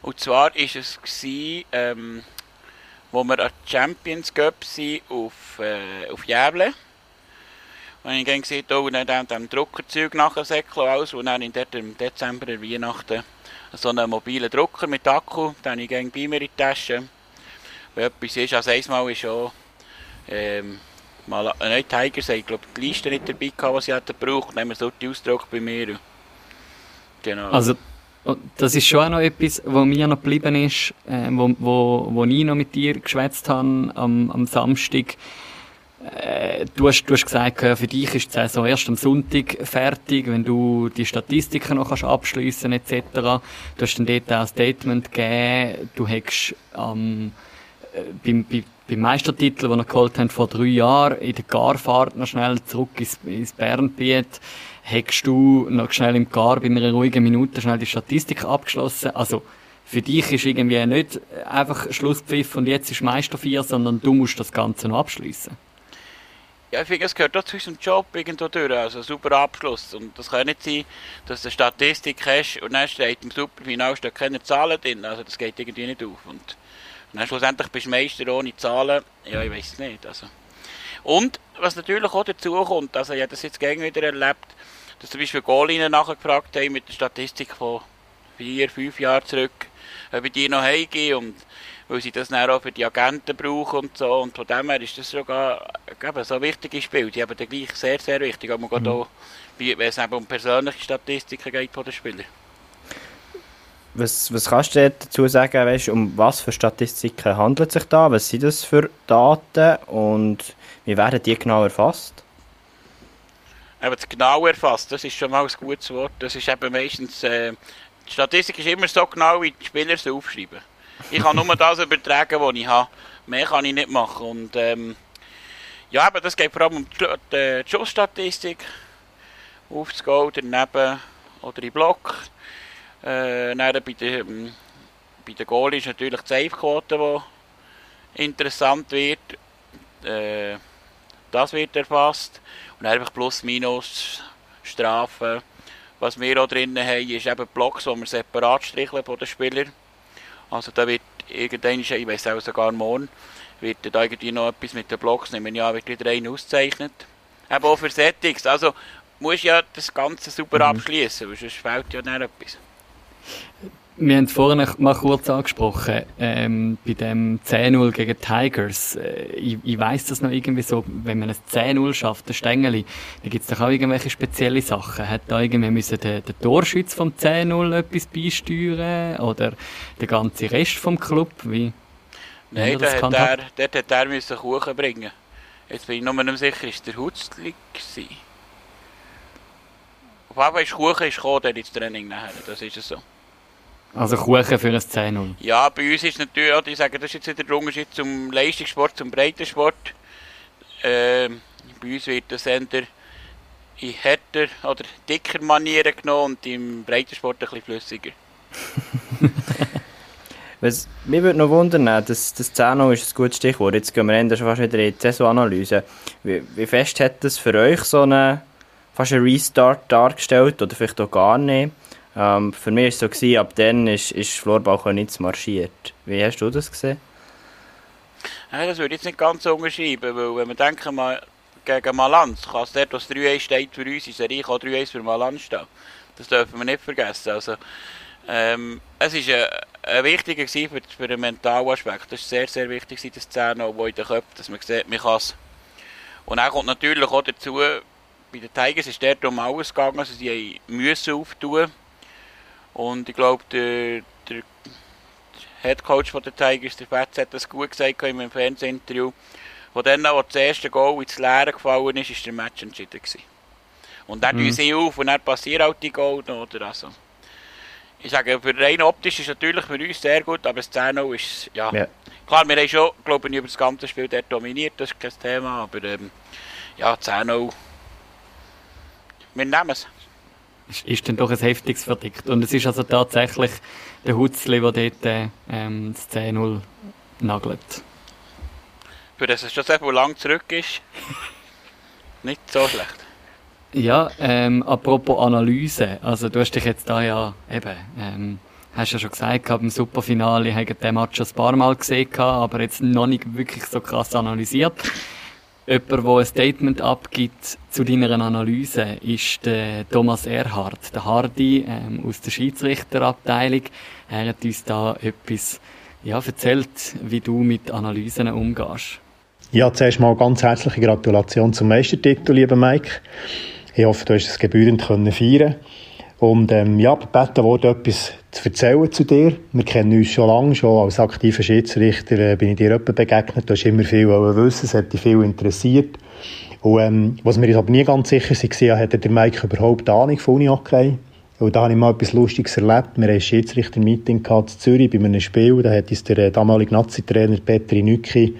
Und zwar war es, wo wir an Champions Cup sind auf Jäble. Und ich habe gesehen, oh, dem Druckerzeug nachsäckeln und alles. Und dann in im Dezember, Weihnachten, so einen mobilen Drucker mit Akku. Den habe ich bei mir in die Tasche. Wenn etwas ist, also einmal ist schon Nicht Tigers haben, glaube die Liste nicht dabei gehabt, was sie hätten gebraucht. Nehmen wir so die Ausdruck bei mir. Genau. Also, das ist schon auch noch etwas, was mir noch geblieben ist, wo ich noch mit dir geschwätzt habe am Samstag. Du hast gesagt, für dich ist die Saison erst am Sonntag fertig, wenn du die Statistiken noch abschliessen kannst, etc. Du hast dann dort auch ein Statement gegeben, du hättest beim Meistertitel, den wir geholt haben, vor 3 Jahren, in der Garfahrt noch schnell zurück ins Bernbiet, hättest du noch schnell im Gar bei einer ruhigen Minute schnell die Statistik abgeschlossen. Also für dich ist irgendwie nicht einfach Schlusspfiff und jetzt ist Meister 4, sondern du musst das Ganze noch abschliessen. Ja, ich finde, es gehört auch zu unserem Job irgendwo durch, also ein super Abschluss. Und das kann nicht sein, dass du eine Statistik hast und dann steht im Superfinal steht keine Zahlen drin, also das geht irgendwie nicht auf. Und dann schlussendlich bist du Meister ohne Zahlen, ja, ich weiß es nicht. Also. Und was natürlich auch dazu kommt, also ich habe das jetzt gegen wieder erlebt, dass zum Beispiel Goalinen nachgefragt haben mit der Statistik von 4, 5 Jahren zurück, ob ich die noch heimgehe und weil sie das dann auch für die Agenten brauchen und so. Und von dem her ist das sogar so ein wichtiges Spiel. Die haben dann gleich sehr, sehr wichtig, aber gerade auch, wenn es eben um persönliche Statistiken geht von den Spielern. Was kannst du dazu sagen, weißt, um was für Statistiken handelt es sich da? Was sind das für Daten und wie werden die genau erfasst? Eben das genau erfasst, das ist schon mal ein gutes Wort. Das ist eben meistens, die Statistik ist immer so genau, wie die Spieler sie aufschreiben. Ich kann nur das übertragen, was ich habe. Mehr kann ich nicht machen. Und, ja, aber das geht vor allem um die Schussstatistik. Aufs Goal, daneben oder im Block. Dann bei den Goal ist natürlich die Save-Quote, die interessant wird. Das wird erfasst. Und dann einfach plus, minus, Strafen. Was wir auch drinnen haben, ist eben Blocks, die wir separat stricheln von den Spielern. Also da wird irgendwann, ich weiss auch sogar morgen, wird da irgendwie noch etwas mit den Blogs nehmen, ja, wird wieder einen ausgezeichnet. Eben auch für Settings, also musst ja das Ganze super abschließen, weil sonst fehlt ja dann etwas. Wir haben vorhin mal kurz angesprochen, bei dem 10-0 gegen Tigers. Ich weiss das noch irgendwie so, wenn man ein 10-0 schafft, ein Stängeli, dann gibt's doch auch irgendwelche spezielle Sachen. Hat da irgendwie müssen der Torschütz vom 10-0 etwas beisteuern? Oder der ganze Rest vom Club? Nein, dort hat er müssen Kuchen bringen. Jetzt bin ich noch mal nicht sicher, ist der Hutzli gewesen? Auf jeden Fall ist Kuchen gekommen, dann ins Training nachher, das ist es so. Also Kuchen für ein 10-0. Ja, bei uns ist natürlich, ja, ich sage, das ist jetzt der Unterschied zum Leistungssport, zum Breitensport. Bei uns wird das eher in härter oder dicker Manieren genommen und im Breitensport ein bisschen flüssiger. Mich würde noch wundern, das 10-0 ist ein gutes Stichwort. Jetzt gehen wir endlich fast wieder in die Saisonanalyse. Wie fest hat das für euch so einen fast einen Restart dargestellt oder vielleicht auch gar nicht? Für mich war es so, gewesen, ab dann ist Floorball Köniz marschiert. Wie hast du das gesehen? Ja, das würde ich jetzt nicht ganz so unterschreiben, weil wenn wir denken, gegen Malanz kann es dort, was 3-1 steht für uns, in Serie kann 3-1 für Malanz stehen. Das dürfen wir nicht vergessen. Also, es war ein wichtiger für den mentalen Aspekt. Das war sehr, sehr wichtig, das 10-0 in den Köpfen, dass man sieht, man kann es. Und dann kommt natürlich auch dazu, bei den Tigers ist dort um alles gegangen, also sie mussten auftun. Und ich glaube, der Headcoach der Tigers, der Fetz, hat das gut gesagt in einem Fernsehinterview. Von dann an, als das erste Goal ins Leere gefallen ist, war der Match entschieden gewesen. Und dann tun sie auf und dann passieren auch die Goal noch. Oder also. Ich sage, für rein optisch ist natürlich für uns sehr gut, aber das 10-0 ist, ja. Yeah. Klar, wir haben schon, glaube ich, über das ganze Spiel dort dominiert, das ist kein Thema, aber ja, 10-0, wir nehmen es. Ist dann doch ein heftiges Verdikt. Und es ist also tatsächlich der Hutzli, der dort das 10-0 nagelt. Für das es schon sehr lang zurück ist, nicht so schlecht. Ja, apropos Analyse. Also du hast dich jetzt da ja eben, hast ja schon gesagt, im Superfinale haben wir den Match schon ein paar Mal gesehen, aber jetzt noch nicht wirklich so krass analysiert. Jemand, der ein Statement abgibt zu deiner Analyse, ist der Thomas Erhard, der Hardy aus der Schiedsrichterabteilung. Er hat uns da etwas erzählt, wie du mit Analysen umgehst. Ja, zuerst mal ganz herzliche Gratulation zum Meistertitel, lieber Mike. Ich hoffe, du hast es gebührend feiern können. Und ja, gebeten wurde etwas zu erzählen zu dir. Wir kennen uns schon lange, schon als aktiver Schiedsrichter bin ich dir jemandem begegnet. Du hast immer viel wissen, es hat dich viel interessiert. Und was wir uns aber nie ganz sicher waren, hat der Mike überhaupt Ahnung von UNI-Hockey. Und da habe ich mal etwas Lustiges erlebt. Wir hatten ein Schiedsrichter-Meeting in Zürich bei einem Spiel. Da hat uns der damalige Nazi-Trainer Petteri Nykky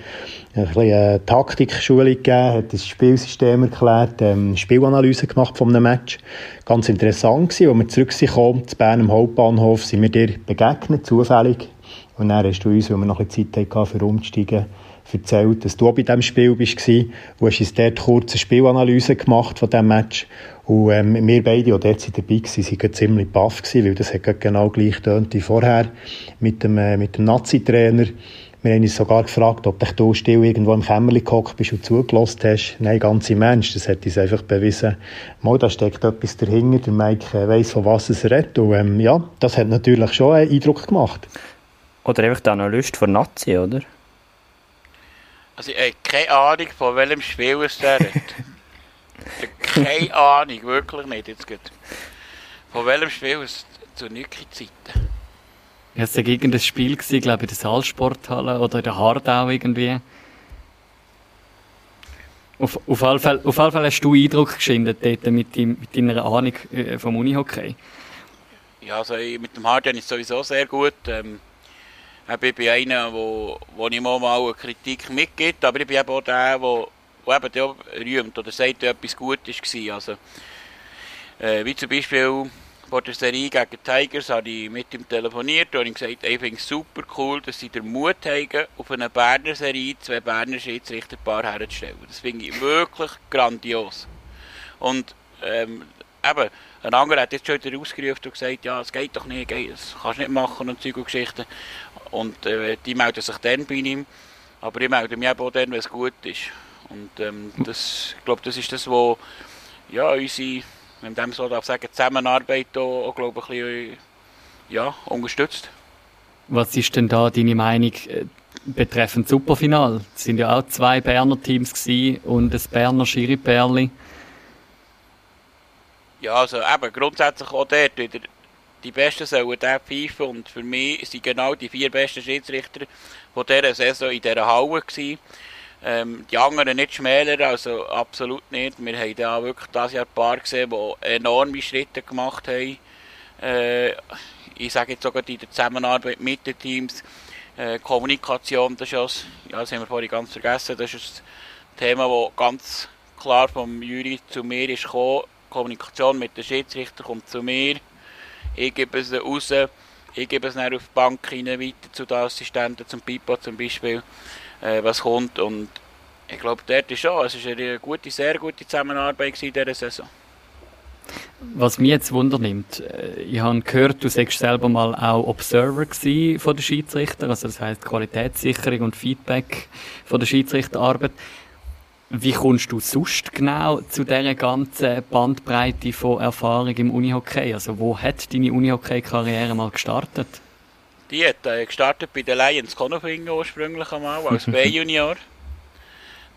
eine Taktikschulung gegeben, hat das Spielsystem erklärt, Spielanalyse gemacht von einem Match. Ganz interessant gewesen. Als wir zurückkamen, zu Bern am Hauptbahnhof, sind wir dir begegnet, zufällig. Und dann hast du uns, weil wir noch ein bisschen Zeit hatten, um umzusteigen, erzählt, dass du auch bei diesem Spiel warst. Du hast uns dort kurz eine Spielanalyse gemacht von diesem Match. Und wir beide, die dort dabei waren, waren ziemlich baff, weil das hat genau gleich tönt wie vorher mit dem Nazi-Trainer. Wir haben uns sogar gefragt, ob du still irgendwo im Kämmerchen gehockt bist und zugelassen hast. Nein, ganz im Ernst, das hat uns einfach bewiesen, mal, da steckt etwas dahinter, der Mike weiss, von was es redet. Und ja, das hat natürlich schon einen Eindruck gemacht. Oder einfach der Analyst von Nazi, oder? Also ich habe keine Ahnung, von welchem Spiel es da redet. Keine Ahnung, wirklich nicht. Jetzt geht. Von welchem Spiel ist es zu Nücki-Zeiten? Ja, es war irgendein Spiel, glaube ich, in der Saalsporthalle oder in der Hardau irgendwie. Auf alle Fälle hast du Eindruck geschindet dort mit deiner Ahnung vom Unihockey. Ja, also mit dem Hardau ist es sowieso sehr gut. Ich bin einer, der ich mal eine Kritik mitgibt, aber ich bin eben auch der, der rühmt oder sagt, etwas Gutes war. Also, wie zum Beispiel vor der Serie gegen die Tigers habe ich mit ihm telefoniert und ihm gesagt, ich finde es super cool, dass sie den Mut haben, auf eine Berner Serie zwei Berner Schiedsrichterpaar herzustellen. Das finde ich wirklich grandios. Und eben, ein anderer hat jetzt schon wieder ausgerufen und gesagt, ja, es geht doch nicht, das kannst du nicht machen und Zeug und Geschichten. Und die melden sich dann bei ihm, aber ich melde mich auch dann, wenn es gut ist. Und ich glaube, das ist das, was ja, unsere, wenn man so darf sagen, Zusammenarbeit auch glaube ich, ein bisschen, ja, unterstützt. Was ist denn da deine Meinung betreffend Superfinal? Es waren ja auch zwei Berner Teams gewesen und ein Berner Schiri-Pärli. Ja, also eben, grundsätzlich auch dort wieder. Die Besten sollen den pfeifen und für mich sind genau die vier besten Schiedsrichter von dieser Saison in dieser Halle gewesen. Die anderen nicht schmäler, also absolut nicht. Wir haben da wirklich dieses Jahr ein paar gesehen, die enorme Schritte gemacht haben. Ich sage jetzt sogar in der Zusammenarbeit mit den Teams. Kommunikation, das haben wir vorhin ganz vergessen, das ist ein Thema, das ganz klar vom Jury zu mir ist gekommen. Kommunikation mit den Schiedsrichtern kommt zu mir. Ich gebe es raus, ich gebe es dann auf die Bank rein, weiter zu den Assistenten, zum Pipo zum Beispiel, was kommt. Und ich glaube, dort ist schon, es war eine gute, sehr gute Zusammenarbeit in dieser Saison. Was mich jetzt wundernimmt, ich habe gehört, du sagst selber mal auch Observer gewesen von den Schiedsrichtern, also das heisst Qualitätssicherung und Feedback von der Schiedsrichterarbeit. Wie kommst du sonst genau zu dieser ganzen Bandbreite von Erfahrung im Unihockey? Also wo hat deine Unihockey-Karriere mal gestartet? Die hat gestartet bei den Lions Conafing ursprünglich einmal, als B-Junior.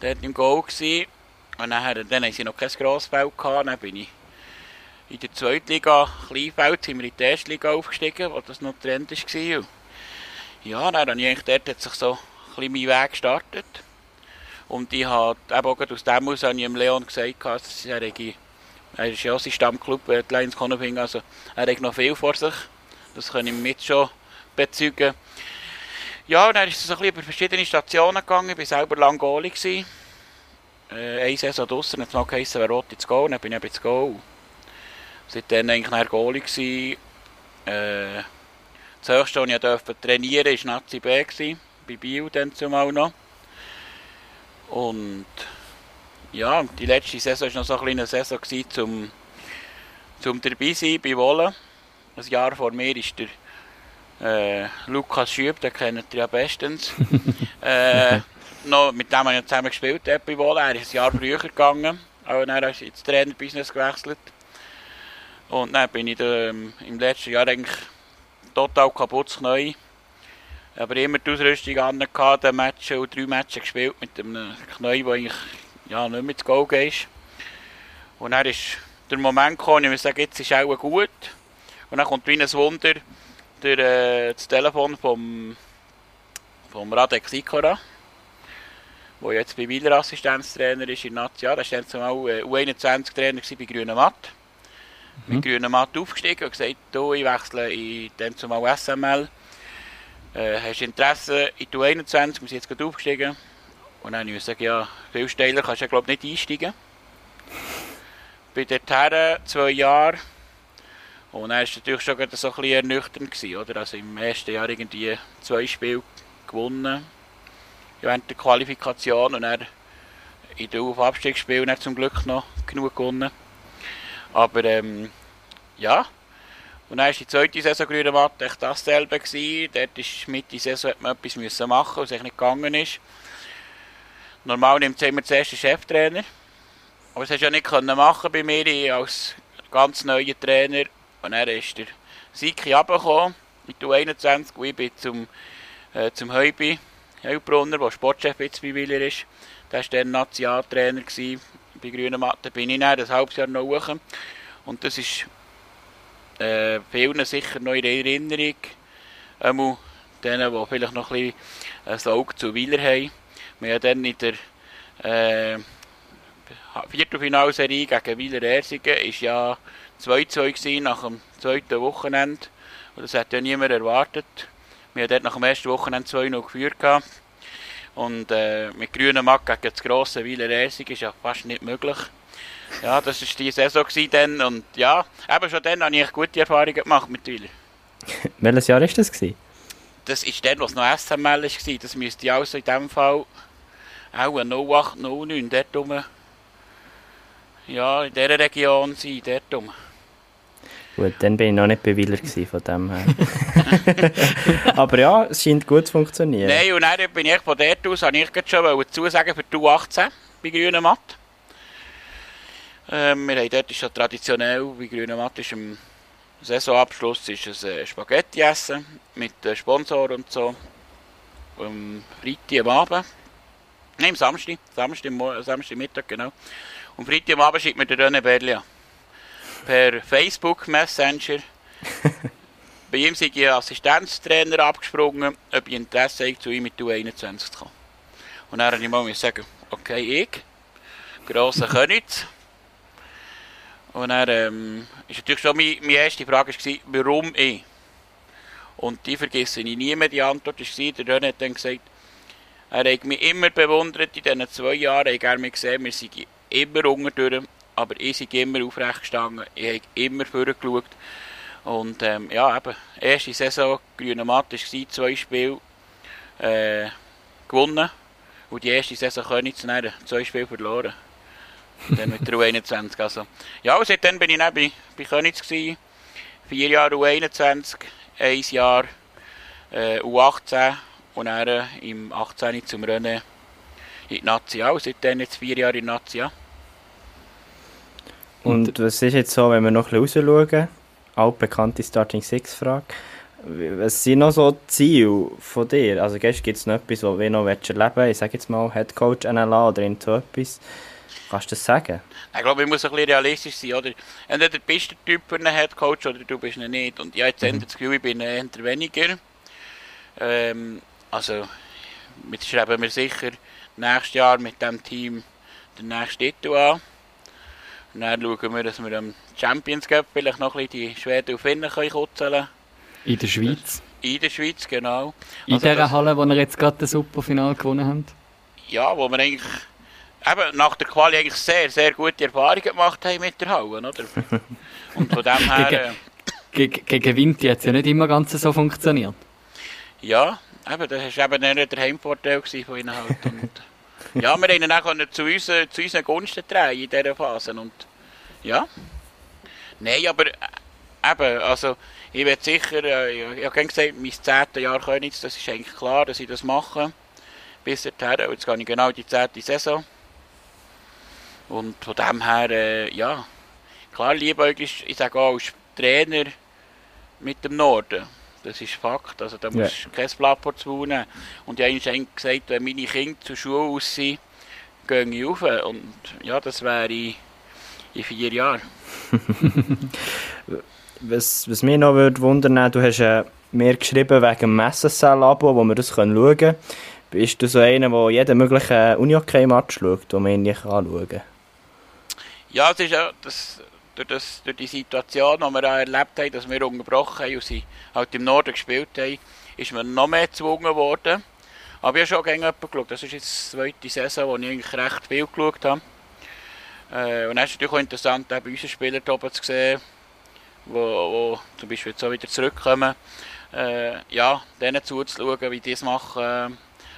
Der war im Goal. Und dann hatten sie noch kein Grossfeld. Dann bin ich in der zweiten Liga, Kleinfeld, sind wir in die erste Liga aufgestiegen, wo das noch Trend war. Und ja, dann hat sich so ein bisschen mein Weg gestartet. Und ich habe aus dem aus habe ich dem Leon gesagt, dass er ist ja sein Stammclub, die Lions Conafing, also er hat noch viel vor sich. Das kann ich mit schon bezeugen. Ja, und dann ist es ein bisschen über verschiedene Stationen gegangen. Ich war selber lange Goalie gewesen. Eine Saison draussen, dann hat es noch wer will ins Goal, dann bin ich ins Goal. Seitdem war ich dann Goalie gewesen. Das höchste, was ich trainieren durfte, war Nazi B gewesen, bei Biel dann zumal noch. Und ja, die letzte Saison war noch so eine Saison zum dabei sein bei Wohlen. Ein Jahr vor mir ist der Lukas Schüb, den kennt ihr ja bestens. Noch mit dem habe ich zusammen gespielt bei Wohlen. Er ist ein Jahr früher gegangen, aber dann ist er ins Trainerbusiness gewechselt. Und dann bin ich im letzten Jahr eigentlich total kaputt neu. aber immer die Ausrüstung angehabt, den Matchen und 3 Matches gespielt mit einem Knie, der eigentlich ja, nicht mehr zu Goal geht. Und dann ist der Moment gekommen, ich muss sagen, jetzt ist auch gut. Und dann kommt wie ein Wunder durch das Telefon vom Radek Sikora, der jetzt bei Wiler Assistenztrainer ist in Nazi. Ja, das war zumal U21-Trainer bei Grünenmatt. Mit Grünenmatt aufgestiegen und gesagt, ich wechsle in dem zumal SML. Hast du Interesse in die U21? Wir sind jetzt gerade aufgestiegen. Und dann habe ich gesagt, ja, viel steiler kannst du glaub, nicht einsteigen. Bei der Terre 2 Jahre. Und dann war es natürlich schon so ein bisschen ernüchternd gewesen, oder? Also im ersten Jahr irgendwie 2 Spiele gewonnen während der Qualifikation und dann in den Auf-Abstiegsspielen zum Glück noch genug gewonnen. Aber ja, und dann war die zweite Saison Grünenmatt echt dasselbe gewesen. Dort ist Mitte Saison hat man etwas müssen machen, was eigentlich nicht gegangen ist. Normal nimmt es immer den ersten Cheftrainer, aber das konnte ich ja nicht machen bei mir als ganz neuer Trainer. Und dann ist der Siki runtergekommen, mit U21, und ich bin zum Heubi Heilbrunner, der Sportchef jetzt bei Wiler ist. Der war dann Nationaltrainer bei Grünenmatt. Da bin ich dann ein halbes Jahr noch hoch. Und das ist vielen sicher noch in Erinnerung. Einmal denen, die vielleicht noch ein bisschen ein Auge zu Wiler haben. Wir haben dann in der Viertelfinalserie gegen Wiler-Ersigen ist ja 2-2 nach dem zweiten Wochenende. Und das hat ja niemand erwartet. Wir haben dort nach dem ersten Wochenende 2-0 geführt. Und mit Grünenmatt gegen das grosse Wiler-Ersigen ist ja fast nicht möglich. Ja, das war die Saison dann. Und ja, eben schon dann habe ich gute Erfahrungen gemacht mit Wiler. Welches Jahr war das? Das war dann, was noch SML war. Das müsste also in diesem Fall auch 08, 09 dort rum. Ja, in dieser Region sein, dort rum. Gut, dann war ich noch nicht bei Wiler von dem her. Aber ja, es scheint gut zu funktionieren. Nein, und dann bin ich von dort aus, habe ich schon zusagen für die U18 bei Grünenmatt. Wir haben dort schon traditionell, bei Grünenmatt ist am Saisonabschluss ist ein Spaghetti essen mit Sponsoren und so. Am Freitag am Abend. Nein, am Samstag. Samstagmittag, genau. Und Freitagabend schickt mir der René Berlia per Facebook Messenger. Bei ihm sei ein Assistenztrainer abgesprungen, ob ich Interesse habe, zu ihm mit U21 zu kommen. Und dann musste ich mal sagen, okay, ich, grosser Köniz. Und dann ist natürlich schon meine erste Frage, war, warum ich? Und die vergesse ich nie mehr, die Antwort war, der René hat dann gesagt, er hat mich immer bewundert in diesen 2 Jahren, er hat gerne gesehen, wir sind immer unterdurch, aber ich sei immer aufrecht gestanden, ich habe immer vorgeschaut. Und ja, eben, erste Saison Grünenmatt war 2 Spiele gewonnen und die erste Saison Köniz 2 Spiele verloren. Dann mit der U21. Also. Ja, und seitdem bin ich dann bei Köniz gewesen. 4 Jahre U21, 1 Jahr U18 und dann im 18. zum Rennen in die Nazi. Auch seitdem jetzt 4 Jahre in die Nazi. Und was ist jetzt so, wenn wir noch ein bisschen rausschauen? Altbekannte Starting Six Frage. Was sind noch so Ziele von dir? Also gibt es noch etwas, was wir noch erleben möchten? Ich sage jetzt mal Headcoach NLA oder so etwas. Kannst du das sagen? Ich glaube, ich muss ein bisschen realistisch sein. Oder? Entweder bist du der Typ für einen Headcoach oder du bist ihn nicht. Und ja, jetzt ändert das Gefühl, ich bin eher weniger. Also, jetzt schreiben wir sicher nächstes Jahr mit diesem Team den nächsten Titel an. Und dann schauen wir, dass wir am Champions Cup vielleicht noch ein bisschen die Schweden und Finnen kutzeln können. In der Schweiz? In der Schweiz, genau. In also dieser Halle, wo wir jetzt gerade das Superfinale gewonnen haben? Ja, wo wir eigentlich eben nach der Quali eigentlich sehr, sehr gute Erfahrungen gemacht haben mit der Halle, oder? Und von dem her... Gegen Winter hat es ja nicht immer ganz so funktioniert. Ja, eben, das war eben nicht der Heimvorteil von ihnen halt. Ja, wir konnten ihn auch zu unseren Gunsten drehen in dieser Phase. Und, ja. Nein, aber eben, also ich werde sicher, ich habe gesagt, mein 10. Jahr Köniz, das ist eigentlich klar, dass ich das mache. Bis dahin, jetzt gehe ich genau in die 10. Saison. Und von dem her, ja, klar, liebäuglich, ich sage auch als Trainer mit dem Norden. Das ist Fakt. Also da musst du kein Blatt verzwaunen. Und ich habe eigentlich gesagt, wenn meine Kinder zur Schule aus sind, gehe ich rauf. Und ja, das wäre in 4 Jahren. Was mich noch wundern würde, du hast mir geschrieben wegen dem SSL-Abo, wo wir das schauen können. Bist du so einer, der jeden möglichen Uni-Hockey-Match schaut, den man nicht anschauen kann? Ja, es ist ja durch die Situation, die wir erlebt haben, dass wir unterbrochen haben und sie halt im Norden gespielt haben, ist man noch mehr gezwungen worden. Aber ich habe schon gegen jemanden geschaut. Das ist jetzt die zweite Saison, wo ich eigentlich recht viel geschaut habe. Und es ist natürlich auch interessant, bei unseren Spielern oben zu sehen, die zum Beispiel jetzt auch wieder zurückkommen, ja, denen zuzuschauen, wie die es machen.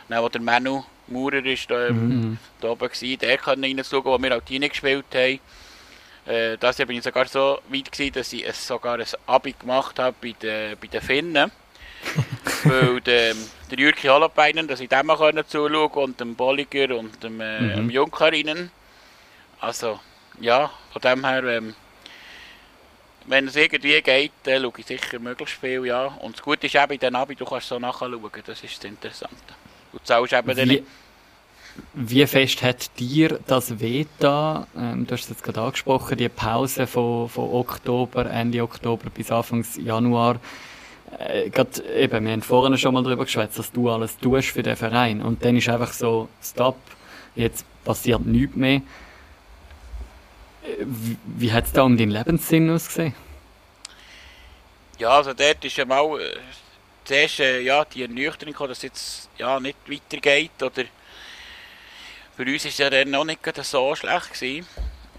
Dann, wo der Manu Maurer ist, da oben war, der kann reinschauen, wo wir halt reingespielt haben. Das war ich sogar so weit gewesen, dass ich sogar ein Abi gemacht habe bei den Finnen. Weil der Jürki Holopainen, dass ich dem zuschauen konnte, und dem Bolliger und dem Junkerinnen. Also, ja, von dem her, wenn es irgendwie geht, dann schaue ich sicher möglichst viel, ja. Und das Gute ist eben, in den Abi, du kannst so nachschauen, das ist das Interessante. Du zahlst eben dann nicht. Wie fest hat dir das wehgetan? Du hast es jetzt gerade angesprochen, die Pause von Oktober, Ende Oktober bis Anfang Januar. Eben, wir haben vorhin schon mal darüber geschwätzt, dass du alles tust für den Verein. Und dann ist einfach so, stop, jetzt passiert nichts mehr. Wie hat es da um deinen Lebenssinn ausgesehen? Ja, also dort ist einmal zuerst die Ernüchterung, dass es jetzt nicht weitergeht. Oder für uns war es ja dann noch nicht so schlecht gewesen,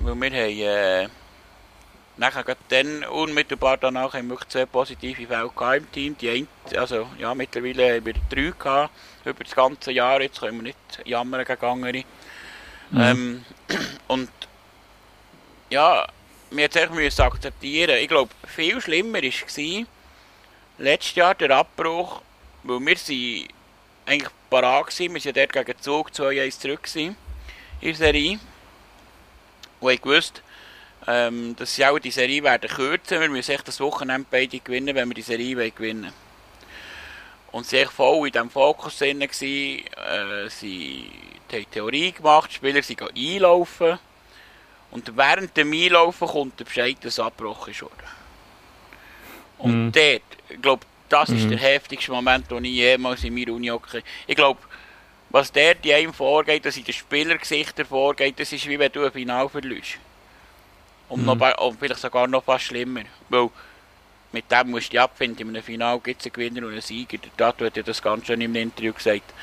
weil wir haben unmittelbar danach haben wir 2 positive Fälle gehabt im Team. Mittlerweile haben wir 3 gehabt über das ganze Jahr. Jetzt können wir nicht jammern gegen andere. Und ja, wir mussten es akzeptieren. Ich glaube, viel schlimmer war letztes Jahr der Abbruch, weil wir sind eigentlich parat waren. Wir waren dort gegen Zug 2-1 zurück in der Serie. Und ich wusste, dass sie auch die Serie werden kürzen. Wir müssen echt das Wochenende beide gewinnen, wenn wir die Serie gewinnen wollen. Und sie waren voll in diesem Fokus drin. Sie haben Theorie gemacht, die Spieler sind einlaufen. Und während dem Einlaufen kommt der Bescheid, dass es abgebrochen ist. Und dort, ich glaube, das ist der heftigste Moment, den ich jemals in meiner Uni hatte. Ich glaube, was dort in einem vorgeht, dass in den Spielergesichtern vorgeht, das ist wie wenn du ein Final verlierst. Und vielleicht sogar noch fast schlimmer. Weil mit dem musst du dich abfinden. In einem Final gibt es einen Gewinner und einen Sieger. Der Tato hat ja das ganz schön im Interview gesagt.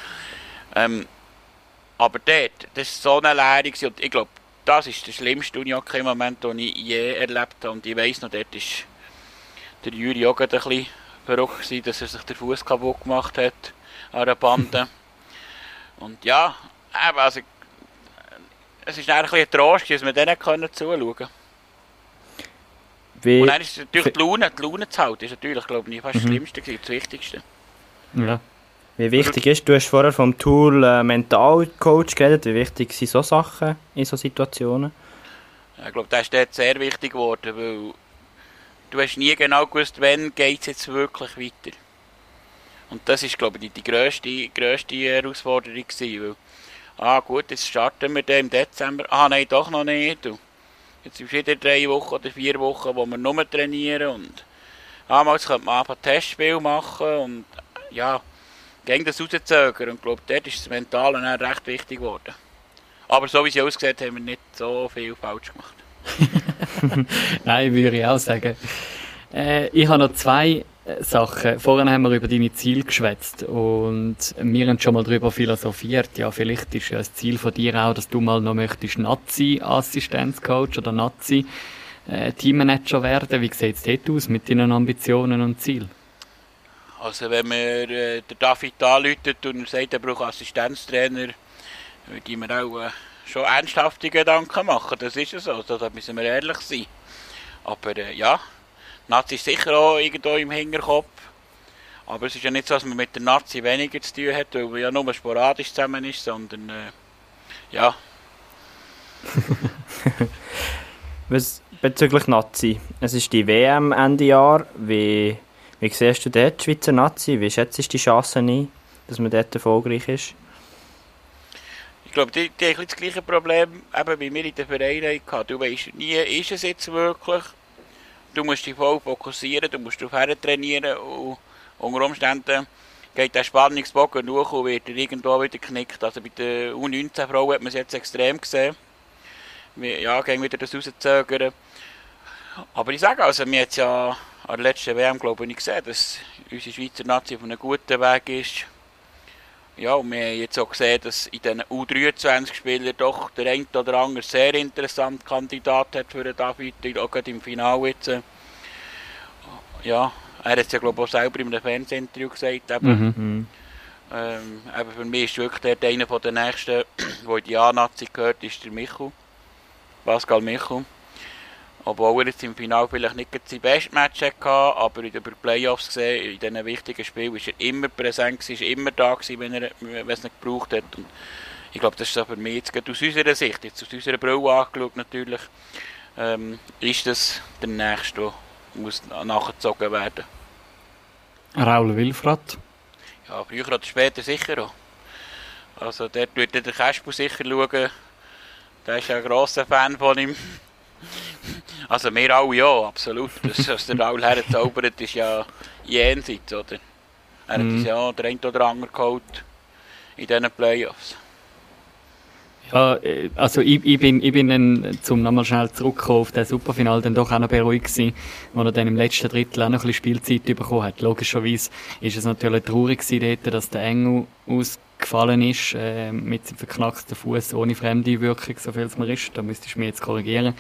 Aber dort, das war so eine Lehre. Und ich glaube, das ist der schlimmste Uni-Hockey-Moment, den ich je erlebt habe. Und ich weiss noch, dort ist der Juri auch ein bisschen verrückt gewesen, dass er sich den Fuß kaputt gemacht hat an der Bande. Und ja, also, es ist ein bisschen ein Trost, dass wir denen zuschauen können. Und dann ist natürlich die Laune zu halten, ist natürlich, glaube ich, fast das Schlimmste gewesen, das Wichtigste. Ja. Wie wichtig ist, du hast vorher vom Tool Mentalcoach geredet, wie wichtig sind so Sachen in so Situationen? Ich glaube, das ist dort sehr wichtig geworden, weil du hast nie genau gewusst, wann geht es jetzt wirklich weiter. Und das ist, glaube ich, die grösste Herausforderung gewesen, weil, gut, jetzt starten wir dann im Dezember, nein, doch noch nicht. Und jetzt sind wieder 3 Wochen oder 4 Wochen, wo wir nur trainieren und damals könnte man einfach Testspiel machen und gegen das rauszögern. Und ich glaube, dort ist das Mentale dann recht wichtig geworden. Aber so wie es aussieht, haben wir nicht so viel falsch gemacht. Nein, würde ich auch sagen. Ich habe noch 2 Sachen. Vorhin haben wir über deine Ziele geschwätzt und wir haben schon mal darüber philosophiert. Ja, vielleicht ist ja das Ziel von dir auch, dass du mal noch möchtest Nazi-Assistenzcoach oder Nazi-Teammanager werden. Wie sieht es dort aus mit deinen Ambitionen und Zielen? Also wenn mir der David anruft und sagt, er braucht Assistenztrainer, würde ich mir auch schon ernsthafte Gedanken machen. Das ist es so, also, da müssen wir ehrlich sein. Aber Nazi ist sicher auch irgendwo im Hinterkopf. Aber es ist ja nicht so, dass man mit der Nazi weniger zu tun hat, weil man ja nur sporadisch zusammen ist, sondern Was bezüglich Nazi? Es ist die WM Ende Jahr, wie... Wie siehst du dort die Schweizer Nazi? Wie schätzt du die Chancen ein, dass man dort erfolgreich ist? Ich glaube, die haben das gleiche Problem, eben wie wir in den Vereinen hatten. Du weißt nie, ist es jetzt wirklich. Du musst dich voll fokussieren, du musst darauf her trainieren und unter Umständen geht der Spannungsbogen hoch und wird irgendwo wieder geknickt. Also bei den U19-Frauen hat man es jetzt extrem gesehen. Ja, gehen wieder das rauszögern. Aber ich sage, also, wir haben es ja an der letzten WM, glaube ich, gesehen, dass unsere Schweizer Nazi auf einem guten Weg ist. Ja, und wir haben jetzt auch gesehen, dass in diesen U23-Spielern doch der eine oder andere sehr interessante Kandidat hat für den David, auch gerade im Finale jetzt. Ja, er hat es ja, glaube ich, auch selber in einem Fernsehinterview gesagt. Eben, eben für mich ist wirklich der einer der nächsten, der in die A-Nazi gehört, ist der Michel. Pascal Michel. Obwohl er jetzt im Finale vielleicht nicht sein bestes Match hatte, aber über die Playoffs gesehen, in diesen wichtigen Spielen, war er immer präsent, war immer da, wenn es nicht gebraucht hat. Und ich glaube, das ist für mich jetzt aus unserer Sicht, jetzt aus unserer Brille angeschaut natürlich, ist das der Nächste, der muss nachgezogen werden. Raul Wilfrat? Ja, früher oder später sicher auch. Also dort wird der Kasper sicher schauen. Der ist ja ein grosser Fan von ihm. Also wir alle ja, absolut. Das, was der Raul herzaubert, ist ja jenseits, oder? Er hat uns ja den einen oder anderen geholt in diesen Playoffs. Ja, also ich bin dann, um nochmal schnell zurückzukommen, auf den Superfinal dann doch auch noch beruhigt gewesen, wo er dann im letzten Drittel auch noch ein bisschen Spielzeit bekommen hat. Logischerweise ist es natürlich traurig gewesen, dass der Engel ausgefallen ist, mit seinem verknackten Fuß ohne Fremdeinwirkung, so viel es mir ist. Da müsstest du mich jetzt korrigieren.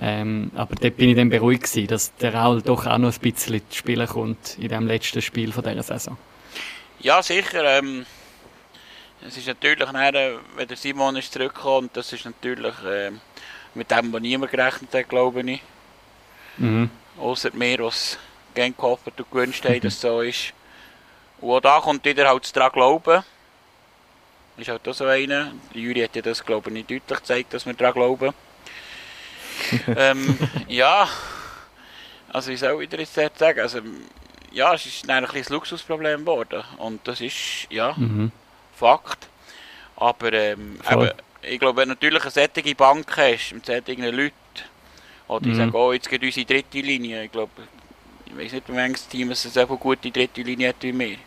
Aber dort bin ich dann beruhigt gewesen, dass der Raul doch auch noch ein bisschen zu spielen kommt in dem letzten Spiel von dieser Saison. Ja, sicher, es ist natürlich, nachher, wenn der Simon ist zurückgekommen, das ist natürlich mit dem, was niemand gerechnet hat, glaube ich. Ausser mir, was gerne gehofft und gewünscht haben, dass es so ist. Und auch da kommt wieder halt daran glauben. Ist halt auch so einer. Juri hat ja das, glaube ich, nicht deutlich gezeigt, dass wir daran glauben. Ja, also ich soll wieder jetzt sagen, also, ja, es ist ein kleines Luxusproblem geworden. Und das ist, ja... Fakt. Aber ich glaube, wenn natürlich eine solche Bank hast mit solchen Leuten, oder ich sage, oh, jetzt geht unsere dritte Linie. Ich glaube, ich weiß nicht, wie manches Team es so viel gute dritte Linie hat wie wir.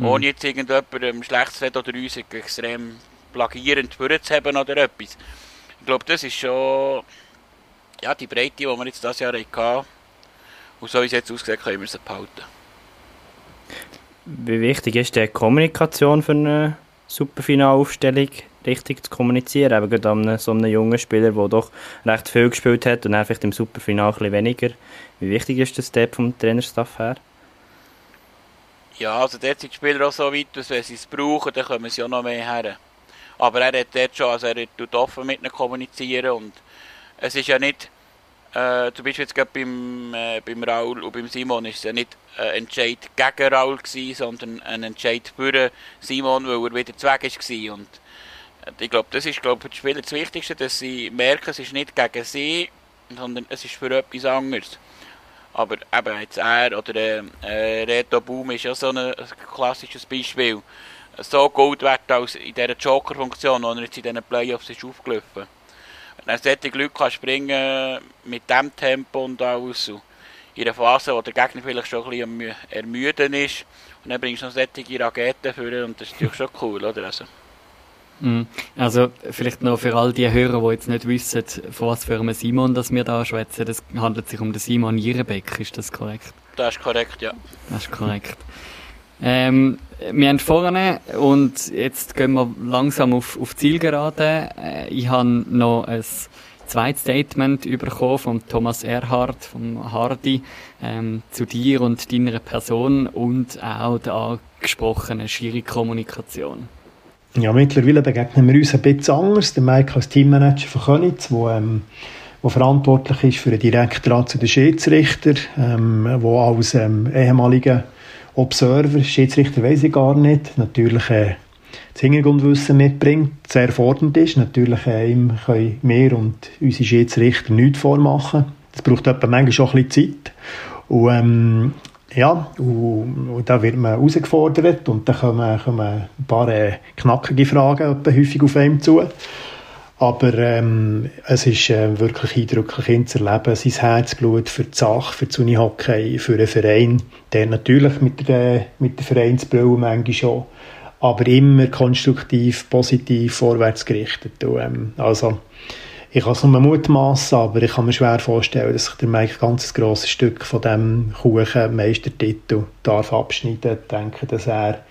Ohne jetzt irgendjemandem schlechtes Reden oder uns extrem plagierend vorzuhaben oder etwas. Ich glaube, das ist schon ja, die Breite, die wir jetzt dieses Jahr hatten. Und so wie es jetzt aussieht, können wir sie behalten. Wie wichtig ist die Kommunikation für eine Superfinalaufstellung, richtig zu kommunizieren? Eben gerade an so einem jungen Spieler, der doch recht viel gespielt hat und dann vielleicht im Superfinal ein bisschen weniger. Wie wichtig ist das dort vom Trainerstaff her? Ja, also dort sind die Spieler auch so weit, dass wenn sie es brauchen, dann kommen sie auch noch mehr her. Aber er hat dort schon, also er tut offen mit ihnen kommunizieren und es ist ja nicht... zum Beispiel jetzt gerade beim Raul und beim Simon war es ja nicht ein Entscheid gegen Raul gewesen, sondern ein Entscheid für Simon, weil er wieder zu Weg war. Und ich glaube, das ist für die Spieler das Wichtigste, dass sie merken, es ist nicht gegen sie, sondern es ist für etwas anderes. Aber eben jetzt er oder Reto Baum ist ja so ein klassisches Beispiel. So gut wert als in dieser Joker-Funktion, die er jetzt in diesen Playoffs ist aufgelaufen. Wenn solche Leute kann springen mit diesem Tempo und alles, in einer Phase, wo der Gegner vielleicht schon ein bisschen ermüden ist, und dann bringst du noch solche Raketen vor und das ist natürlich schon cool, oder? Also vielleicht noch für all die Hörer, die jetzt nicht wissen, von was für einem Simon dass wir da schwätzen, es handelt sich um den Simon Jirenbeck, ist das korrekt? Das ist korrekt, ja. Das ist korrekt. Wir haben vorne und jetzt gehen wir langsam auf Zielgerade. Ich habe noch ein zweites Statement bekommen von Thomas Erhard, vom Hardy, zu dir und deiner Person und auch der angesprochenen Schiri-Kommunikation. Ja, mittlerweile begegnen wir uns ein bisschen anders. Der Mike als Teammanager von Köniz, der verantwortlich ist für den direkten Rat zu den Schiedsrichtern, der als ehemaliger Observer, Schiedsrichter weiss ich gar nicht, natürlich das Hintergrundwissen mitbringt, sehr fordernd ist. Natürlich ihm können wir und unsere Schiedsrichter nichts vormachen. Das braucht manchmal schon ein bisschen Zeit. Und Ja, und da wird man herausgefordert und dann kommen ein paar knackige Fragen häufig auf einem zu. Aber es ist wirklich eindrücklich zu erleben, sein Herzblut für die Sache, für das Unihockey, für einen Verein, der natürlich mit der Vereinsbrille manchmal schon, aber immer konstruktiv, positiv, vorwärts gerichtet. Und, also, ich kann es nur mutmassen, aber ich kann mir schwer vorstellen, dass sich der Mike ganz grosses Stück von diesem Kuchen-Meistertitel darf abschneiden. Ich denke, dass er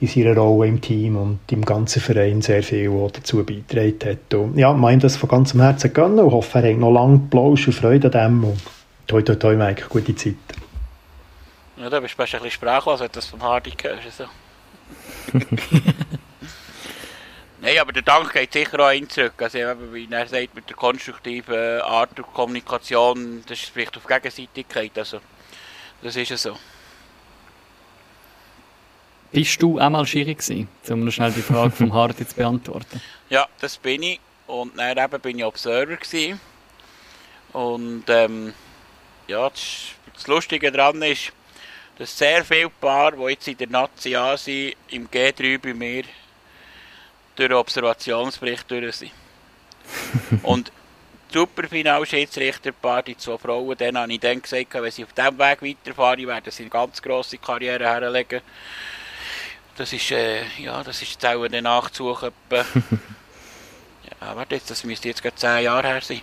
in seiner Rolle im Team und im ganzen Verein sehr viel dazu beiträgt hat. Und ja, ich meine das von ganzem Herzen gönnen und hoffe, er hat noch lange Applaus und Freude an dem. Und toi, toi, toi, Mike, gute Zeit. Ja, da bist du ein bisschen sprachlos, wenn du das vom Hardy hörst. Nein, aber der Dank geht sicher auch ein zurück. Also, wie er sagt, mit der konstruktiven Art der Kommunikation, das spricht auf Gegenseitigkeit. Also, das ist ja so. Bist du auch mal Schiri gewesen, um noch schnell die Frage vom Hardy zu beantworten? Ja, das bin ich. Und dann eben bin ich Observer gewesen. Und ja, das Lustige daran ist, dass sehr viele Paare, die jetzt in der Nazi A sind, im G3 bei mir durch den Observationsbericht durch sind. Und die Superfinal-Schiedsrichterpaar, die zwei Frauen, denen habe ich dann gesagt, wenn sie auf diesem Weg weiterfahren, werden sie eine ganz grosse Karriere herlegen. Das ist, ja, das ist jetzt auch eine Nachzucht. Ja, warte jetzt, das müsste jetzt gerade 10 Jahre her sein.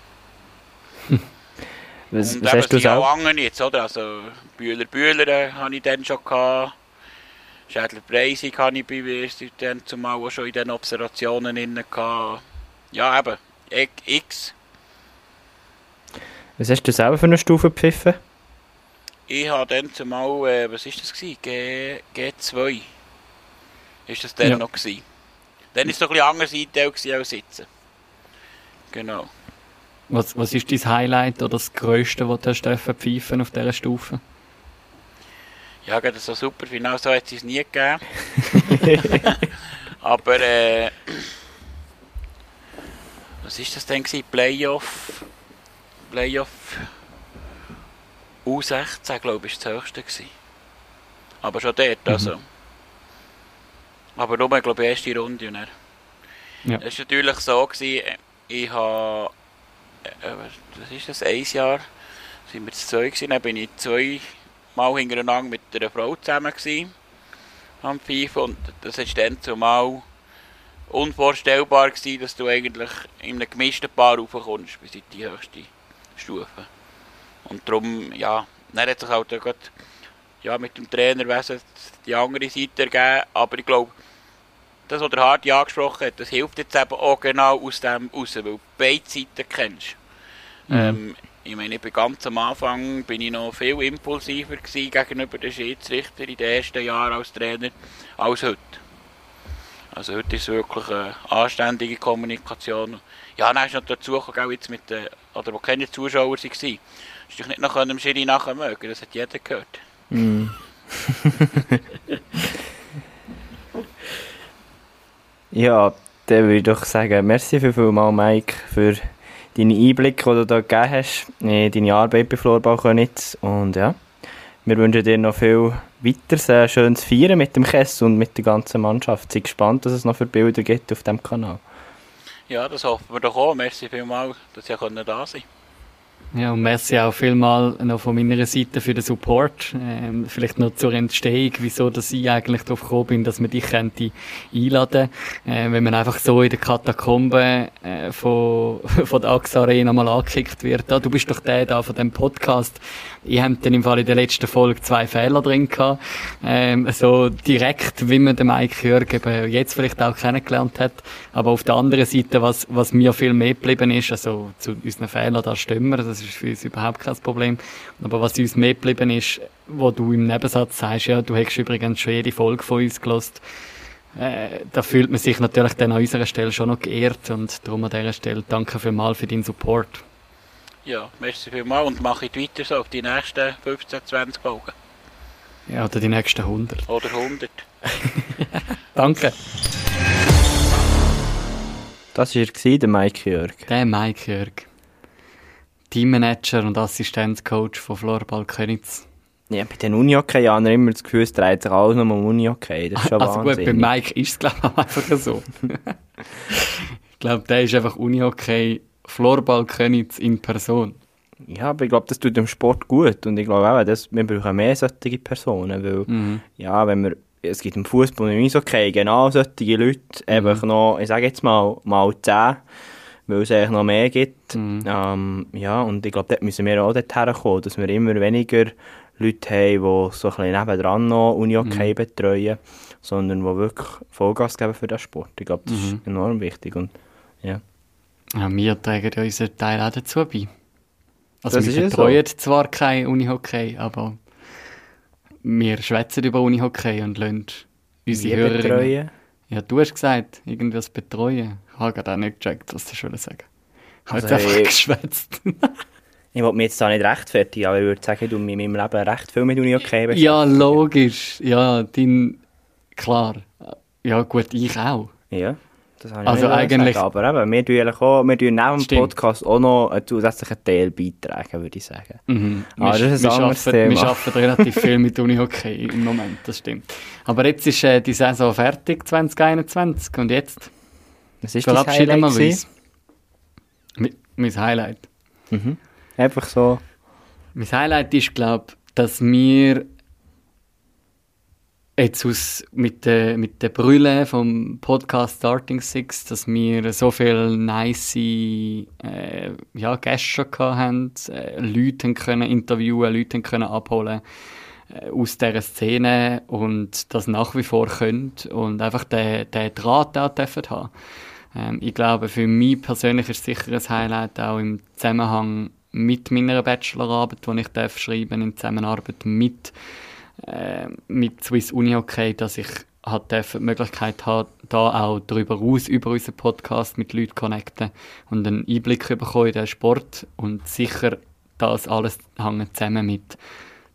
Und was hast du auch andere jetzt, oder? Also, Bühler habe ich dann schon gehabt. Schädler-Preisig habe ich bei mir dann zumal auch schon in den Observationen drin gehabt. Ja, eben, X. Was hast du selber für eine Stufe gepfiffen? Ich habe dann zumal, was war das? G2. Ist das dann ja noch gewesen? Dann war es noch ein bisschen anders eingeteilt als sitzen. Genau. Was ist dein Highlight oder das Grösste, das du pfeifen auf dieser Stufe? Ja, das so super Final, so hat es nie gegeben. Aber was war das denn gewesen? Playoff U16, glaube ich, war das höchste gewesen. Aber schon dort, also. Mhm. Aber nur, ich glaube, die erste Runde. Und ja. Das war natürlich so gewesen, ich habe... Das ist das, ein Jahr sind wir zu 2 gewesen, dann bin ich 2 Mal hintereinander mit einer Frau zusammen gewesen, am Pfeifen, und das war dann zumal unvorstellbar gewesen, dass du eigentlich in einem gemischten Paar raufkommst, bis in die höchste Stufe. Und darum, ja, dann hat sich halt gerade, ja, mit dem Trainerwesen die andere Seite ergeben, aber ich glaube, das, was der Hardy angesprochen hat, das hilft jetzt eben auch genau aus dem raus, weil du beide Seiten kennst. Mhm. Ich meine, ich bin ganz am Anfang bin ich noch viel impulsiver gewesen gegenüber den Schiedsrichter in den ersten Jahren als Trainer als heute. Also heute ist es wirklich eine anständige Kommunikation. Ja, dann ist noch dazu gekommen, jetzt mit den, oder wo keine Zuschauer waren, ist dich nicht nach einem Schiri nachher mögen, das hat jeder gehört. Mhm. Ja, dann würde ich doch sagen, merci vielmals, Mike, für deine Einblicke, die du da gegeben hast, in deine Arbeit bei Floorball Köniz. Und ja, wir wünschen dir noch viel weiteres, ein schönes Feiern mit dem Kess und mit der ganzen Mannschaft. Sei gespannt, dass es noch für Bilder gibt auf diesem Kanal. Ja, das hoffen wir doch auch. Merci vielmals, dass ihr da sein konnte. Ja, und merci auch vielmals noch von meiner Seite für den Support. Vielleicht noch zur Entstehung, wieso dass ich eigentlich darauf gekommen bin, dass man dich könnte einladen könnte. Wenn man einfach so in der Katakombe von der AXA Arena mal angekickt wird. Ah, du bist doch der da von dem Podcast. Ich habe dann im Fall in der letzten Folge 2 Fehler drin gehabt. So direkt, wie man den Mike Jörg eben jetzt vielleicht auch kennengelernt hat. Aber auf der anderen Seite, was mir viel mehr geblieben ist, also zu unseren Fehlern, da stimmen wir, das ist für uns überhaupt kein Problem. Aber was uns mehr geblieben ist, wo du im Nebensatz sagst, ja, du hast übrigens schon jede Folge von uns gehört. Da fühlt man sich natürlich dann an unserer Stelle schon noch geehrt. Und darum an dieser Stelle danke vielmals für deinen Support. Ja, merci vielmals und mache ich weiter so auf die nächsten 15, 20 Folgen. Ja, oder die nächsten 100. Oder 100. Danke. Das war der Mike Jörg. Der Mike Jörg. Teammanager und Assistenzcoach von Floorball Köniz. Ja, bei den Unihockey haben wir immer das Gefühl, es dreht sich alles noch um Unihockey. Das ist schon also wahnsinnig. Gut, bei Mike ist es, glaube ich, einfach so. Ich glaube, der ist einfach Unihockey, Floorball Köniz in Person. Ja, aber ich glaube, das tut dem Sport gut. Und ich glaube auch, dass wir brauchen mehr solche Personen. Weil, ja, wenn wir, es gibt im Fußball im Eishockey genau solche Leute, einfach noch, ich sage jetzt mal 10, weil es eigentlich noch mehr gibt. Ja, und ich glaube, dort müssen wir auch dorthin kommen, dass wir immer weniger Leute haben, die so ein bisschen nebendran noch Unihockey betreuen, sondern die wirklich Vollgas geben für den Sport. Ich glaube, das ist enorm wichtig. Und, ja, wir tragen ja unseren Teil auch dazu bei. Also wir betreuen zwar kein Unihockey, aber wir schwätzen über Unihockey und lassen unsere Hörerinnen... betreuen? Ja, du hast gesagt, irgendwas betreuen. Ich habe gerade auch nicht gecheckt, was du schon sagen. Ich habe einfach geschwätzt. Ich wollte mich jetzt da nicht rechtfertigen, aber ich würde sagen, du hast mich in meinem Leben recht viel mit Unihockey beschäftigt. Ja, logisch. Ja, klar. Ja, gut, ich auch. Ja. Das habe ich also eigentlich gesagt, aber eben, wir tun neben dem Podcast auch noch einen zusätzlichen Teil beitragen, würde ich sagen. Aber das ist ein anderes Thema. Wir arbeiten relativ viel mit Unihockey im Moment, das stimmt. Aber jetzt ist die Saison fertig, 2021. Und jetzt? Was ist das Highlight? Mein Highlight? Einfach so. Mein Highlight ist, glaube ich, dass wir jetzt mit den Brüllen vom Podcast Starting Six, dass wir so viele nice Gäste schon hatten, Leute können interviewen, Leute können abholen aus dieser Szene und das nach wie vor können und einfach den Draht auch haben. Ich glaube, für mich persönlich ist sicher ein Highlight auch im Zusammenhang mit meiner Bachelorarbeit, die ich schreiben darf, in Zusammenarbeit mit Swiss Unihockey, dass ich halt die Möglichkeit habe, da auch darüber hinaus, über unseren Podcast mit Leuten connecten und einen Einblick bekommen in den Sport. Und sicher, das alles hängt zusammen mit,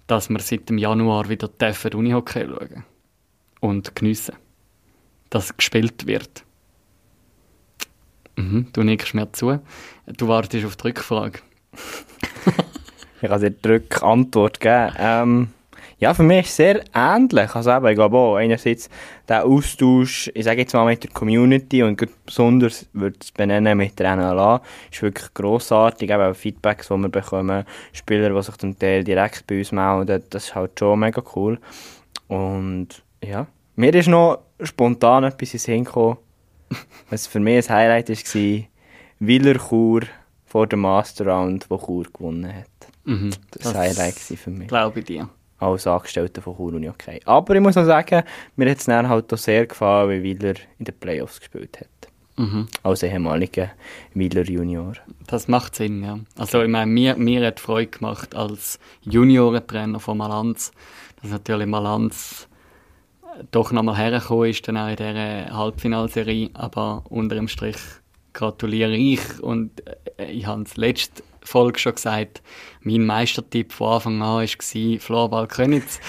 dass wir seit dem Januar wieder Unihockey schauen und geniessen, dass gespielt wird. Du nickst mir zu. Du wartest auf die Rückfrage. Ich kann dir die Rückantwort geben. Ja, für mich ist es sehr ähnlich. Also eben, ich glaube auch, einerseits der Austausch, ich sage jetzt mal mit der Community und besonders würde ich es benennen mit der NLA, ist wirklich grossartig. Eben auch Feedbacks, die wir bekommen, Spieler, die sich zum Teil direkt bei uns melden, das ist halt schon mega cool. Und ja, mir ist noch spontan etwas ins Sinn gekommen, was für mich ein Highlight war, Wiler Chur vor der Master Round, wo Chur gewonnen hat. Das war ein Highlight für mich. Glaube ich dir. Als Angestellte von Chur Unihockey. Aber ich muss noch sagen, mir hat es dann halt auch sehr gefallen, wie Wiler in den Playoffs gespielt hat. Als ehemaliger Wiler Junior. Das macht Sinn, ja. Also ich meine, mir hat Freude gemacht als Juniorentrainer von Malanz, dass natürlich Malanz doch nochmal hergekommen ist dann auch in dieser Halbfinalserie, aber unter dem Strich gratuliere ich und ich habe es letzte Folge schon gesagt, mein Meistertipp von Anfang an war Floorball Köniz.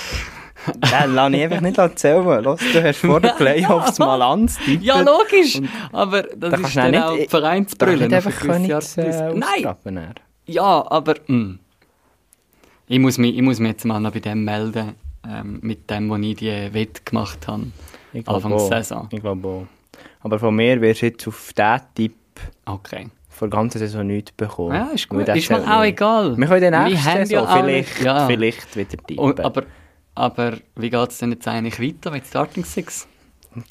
Den lass ich einfach nicht erzählen. Du hast vor den Playoffs mal anzutippen. Ja, logisch. Aber das ist dann auch die Vereinsbrille. Du kannst nicht einfach nein. Ja, aber ich muss mich jetzt mal noch bei dem melden, mit dem, was ich die Wette gemacht habe. Anfang der Saison. Ich glaube auch. Aber von mir wirst du jetzt auf diesen Tipp... Okay. Von der ganzen Saison nichts bekommen. Ja, ist gut. Ist mir auch egal. Wir können dann nächste Saison vielleicht wieder tippen. Aber wie geht es denn jetzt eigentlich weiter mit Starting Six?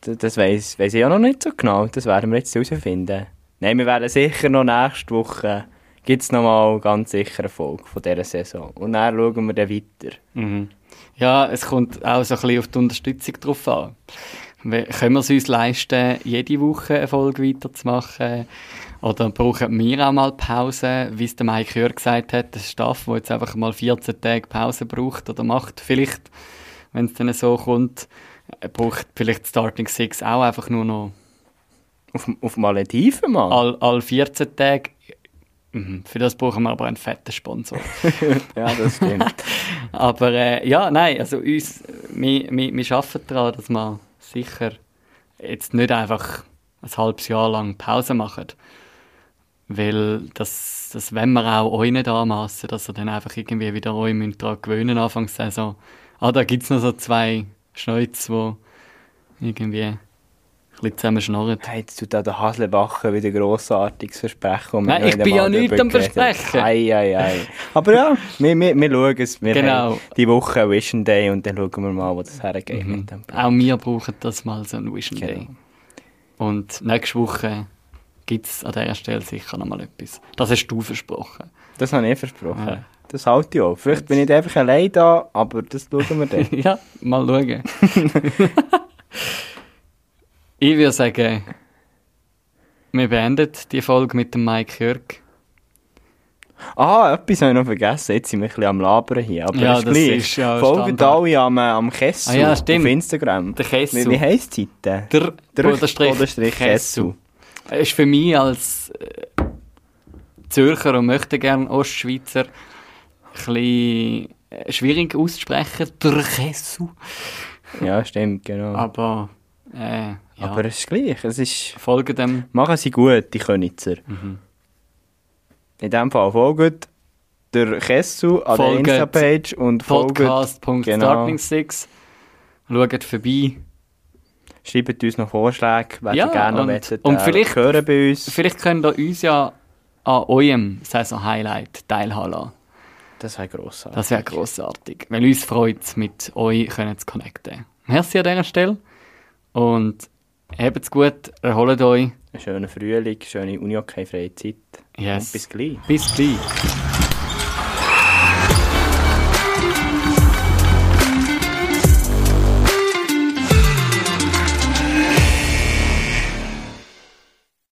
Das weiss ich auch noch nicht so genau. Das werden wir jetzt herausfinden. Nein, wir werden sicher noch nächste Woche gibt's noch mal ganz sicher eine Folge von dieser Saison. Und dann schauen wir dann weiter. Ja, es kommt auch so ein bisschen auf die Unterstützung drauf an. Können wir es uns leisten, jede Woche eine Folge weiterzumachen? Oder brauchen wir auch mal Pause, wie es der Mike Jörg gesagt hat, der Staff, der jetzt einfach mal 14 Tage Pause braucht oder macht. Vielleicht, wenn es dann so kommt, braucht vielleicht Starting Six auch einfach nur noch... Auf Malediven mal? All 14 Tage. Für das brauchen wir aber einen fetten Sponsor. Ja, das stimmt. Aber wir arbeiten daran, dass wir sicher jetzt nicht einfach ein halbes Jahr lang Pause machen. Weil das wollen wir auch euch nicht anmassen, dass ihr dann einfach irgendwie wieder euch daran gewöhnen müsst, Anfangssaison. Ah, da gibt es noch so zwei Schneuze, die irgendwie ein bisschen zusammenschnorren. Hey, jetzt tut auch der Haselbacher wieder grossartiges Versprechen. Um Nein, ich bin ja nichts am Versprechen. Ei. Aber ja, wir schauen es. Wir haben die Woche einen Vision Day und dann schauen wir mal, wo das hergeht. Mhm. Auch wir brauchen das mal, so einen Vision Day. Und nächste Woche gibt es an dieser Stelle sicher noch mal etwas. Das hast du versprochen. Das habe ich versprochen. Ja. Das halte ich auch. Vielleicht bin ich einfach allein da, aber das schauen wir dann. Ja, mal schauen. Ich würde sagen, wir beenden die Folge mit dem Mike Jörg. Ah, etwas habe ich noch vergessen. Jetzt sind wir ein bisschen am Labern hier. Aber ja, das ist ja Folgen alle am Kessu auf Instagram. Der Kessu. Wie heisst die Seite? Der Unterstrich Kessu. Ist für mich als Zürcher und möchte gerne Ostschweizer ein bisschen schwierig auszusprechen. Der Kessu. Ja, stimmt, genau. Aber, ja. Aber es ist gleich. Es ist, folgen dem. Machen sie gut, die Könizer. Mhm. In diesem Fall folgt der Kessu an der Insta-Page und folgt Podcast.Starting Six. Genau. Schaut vorbei. Schreibt uns noch Vorschläge, wenn ihr gerne noch und hören bei uns. Vielleicht könnt ihr uns ja an eurem Saison-Highlight teilhaben lassen. Das wäre grossartig. Weil uns freut es, mit euch können zu connecten. Merci an dieser Stelle und habt's gut, erholt euch. Einen schönen Frühling, schöne UNIOK-freie Zeit. Yes. Und bis gleich.